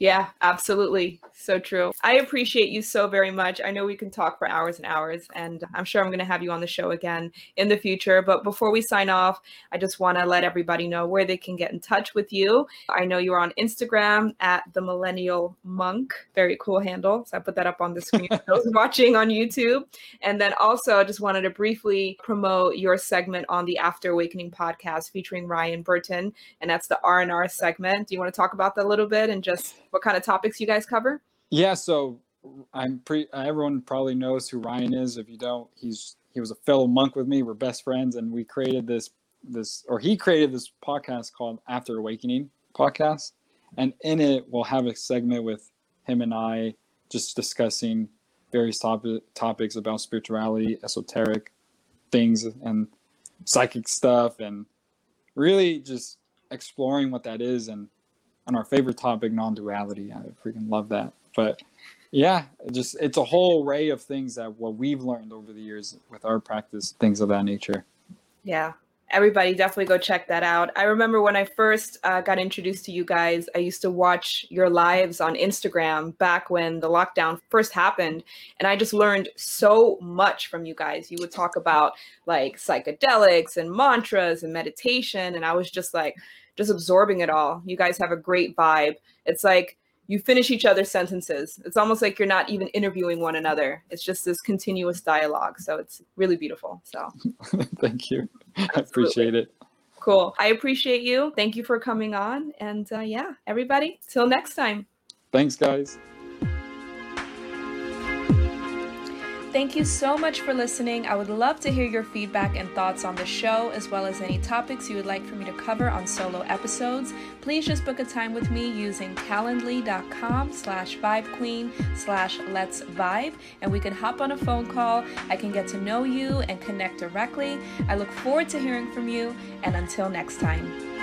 Yeah, absolutely. So true. I appreciate you so very much. I know we can talk for hours and hours, and I'm sure I'm going to have you on the show again in the future. But before we sign off, I just want to let everybody know where they can get in touch with you. I know you're on Instagram at The Millennial Monk. Very cool handle. So I put that up on the screen for those watching on YouTube. And then also I just wanted to briefly promote your segment on the After Awakening podcast featuring Ryan Burton. And that's the R and R segment. Do you want to talk about that a little bit and just what kind of topics you guys cover? Yeah, so I'm pre. Everyone probably knows who Ryan is. If you don't, he's he was a fellow monk with me. We're best friends, and we created this this or he created this podcast called After Awakening Podcast. And in it, we'll have a segment with him and I just discussing various topic topics about spirituality, esoteric things, and psychic stuff, and really just exploring what that is. And on our favorite topic, non-duality. I freaking love that. But yeah, just it's a whole array of things that what we've learned over the years with our practice, things of that nature. Yeah. Everybody definitely go check that out. I remember when I first uh, got introduced to you guys, I used to watch your lives on Instagram back when the lockdown first happened. And I just learned so much from you guys. You would talk about like psychedelics and mantras and meditation. And I was just like, just absorbing it all. You guys have a great vibe. It's like you finish each other's sentences. It's almost like you're not even interviewing one another. It's just this continuous dialogue. So it's really beautiful. So thank you. Absolutely. I appreciate it. Cool. I appreciate you. Thank you for coming on. And uh, yeah, everybody, till next time. Thanks, guys. Thank you so much for listening. I would love to hear your feedback and thoughts on the show, as well as any topics you would like for me to cover on solo episodes. Please just book a time with me using calendly.com slash vibe queen slash let's vibe, and we can hop on a phone call. I can get to know you and connect directly. I look forward to hearing from you, and until next time.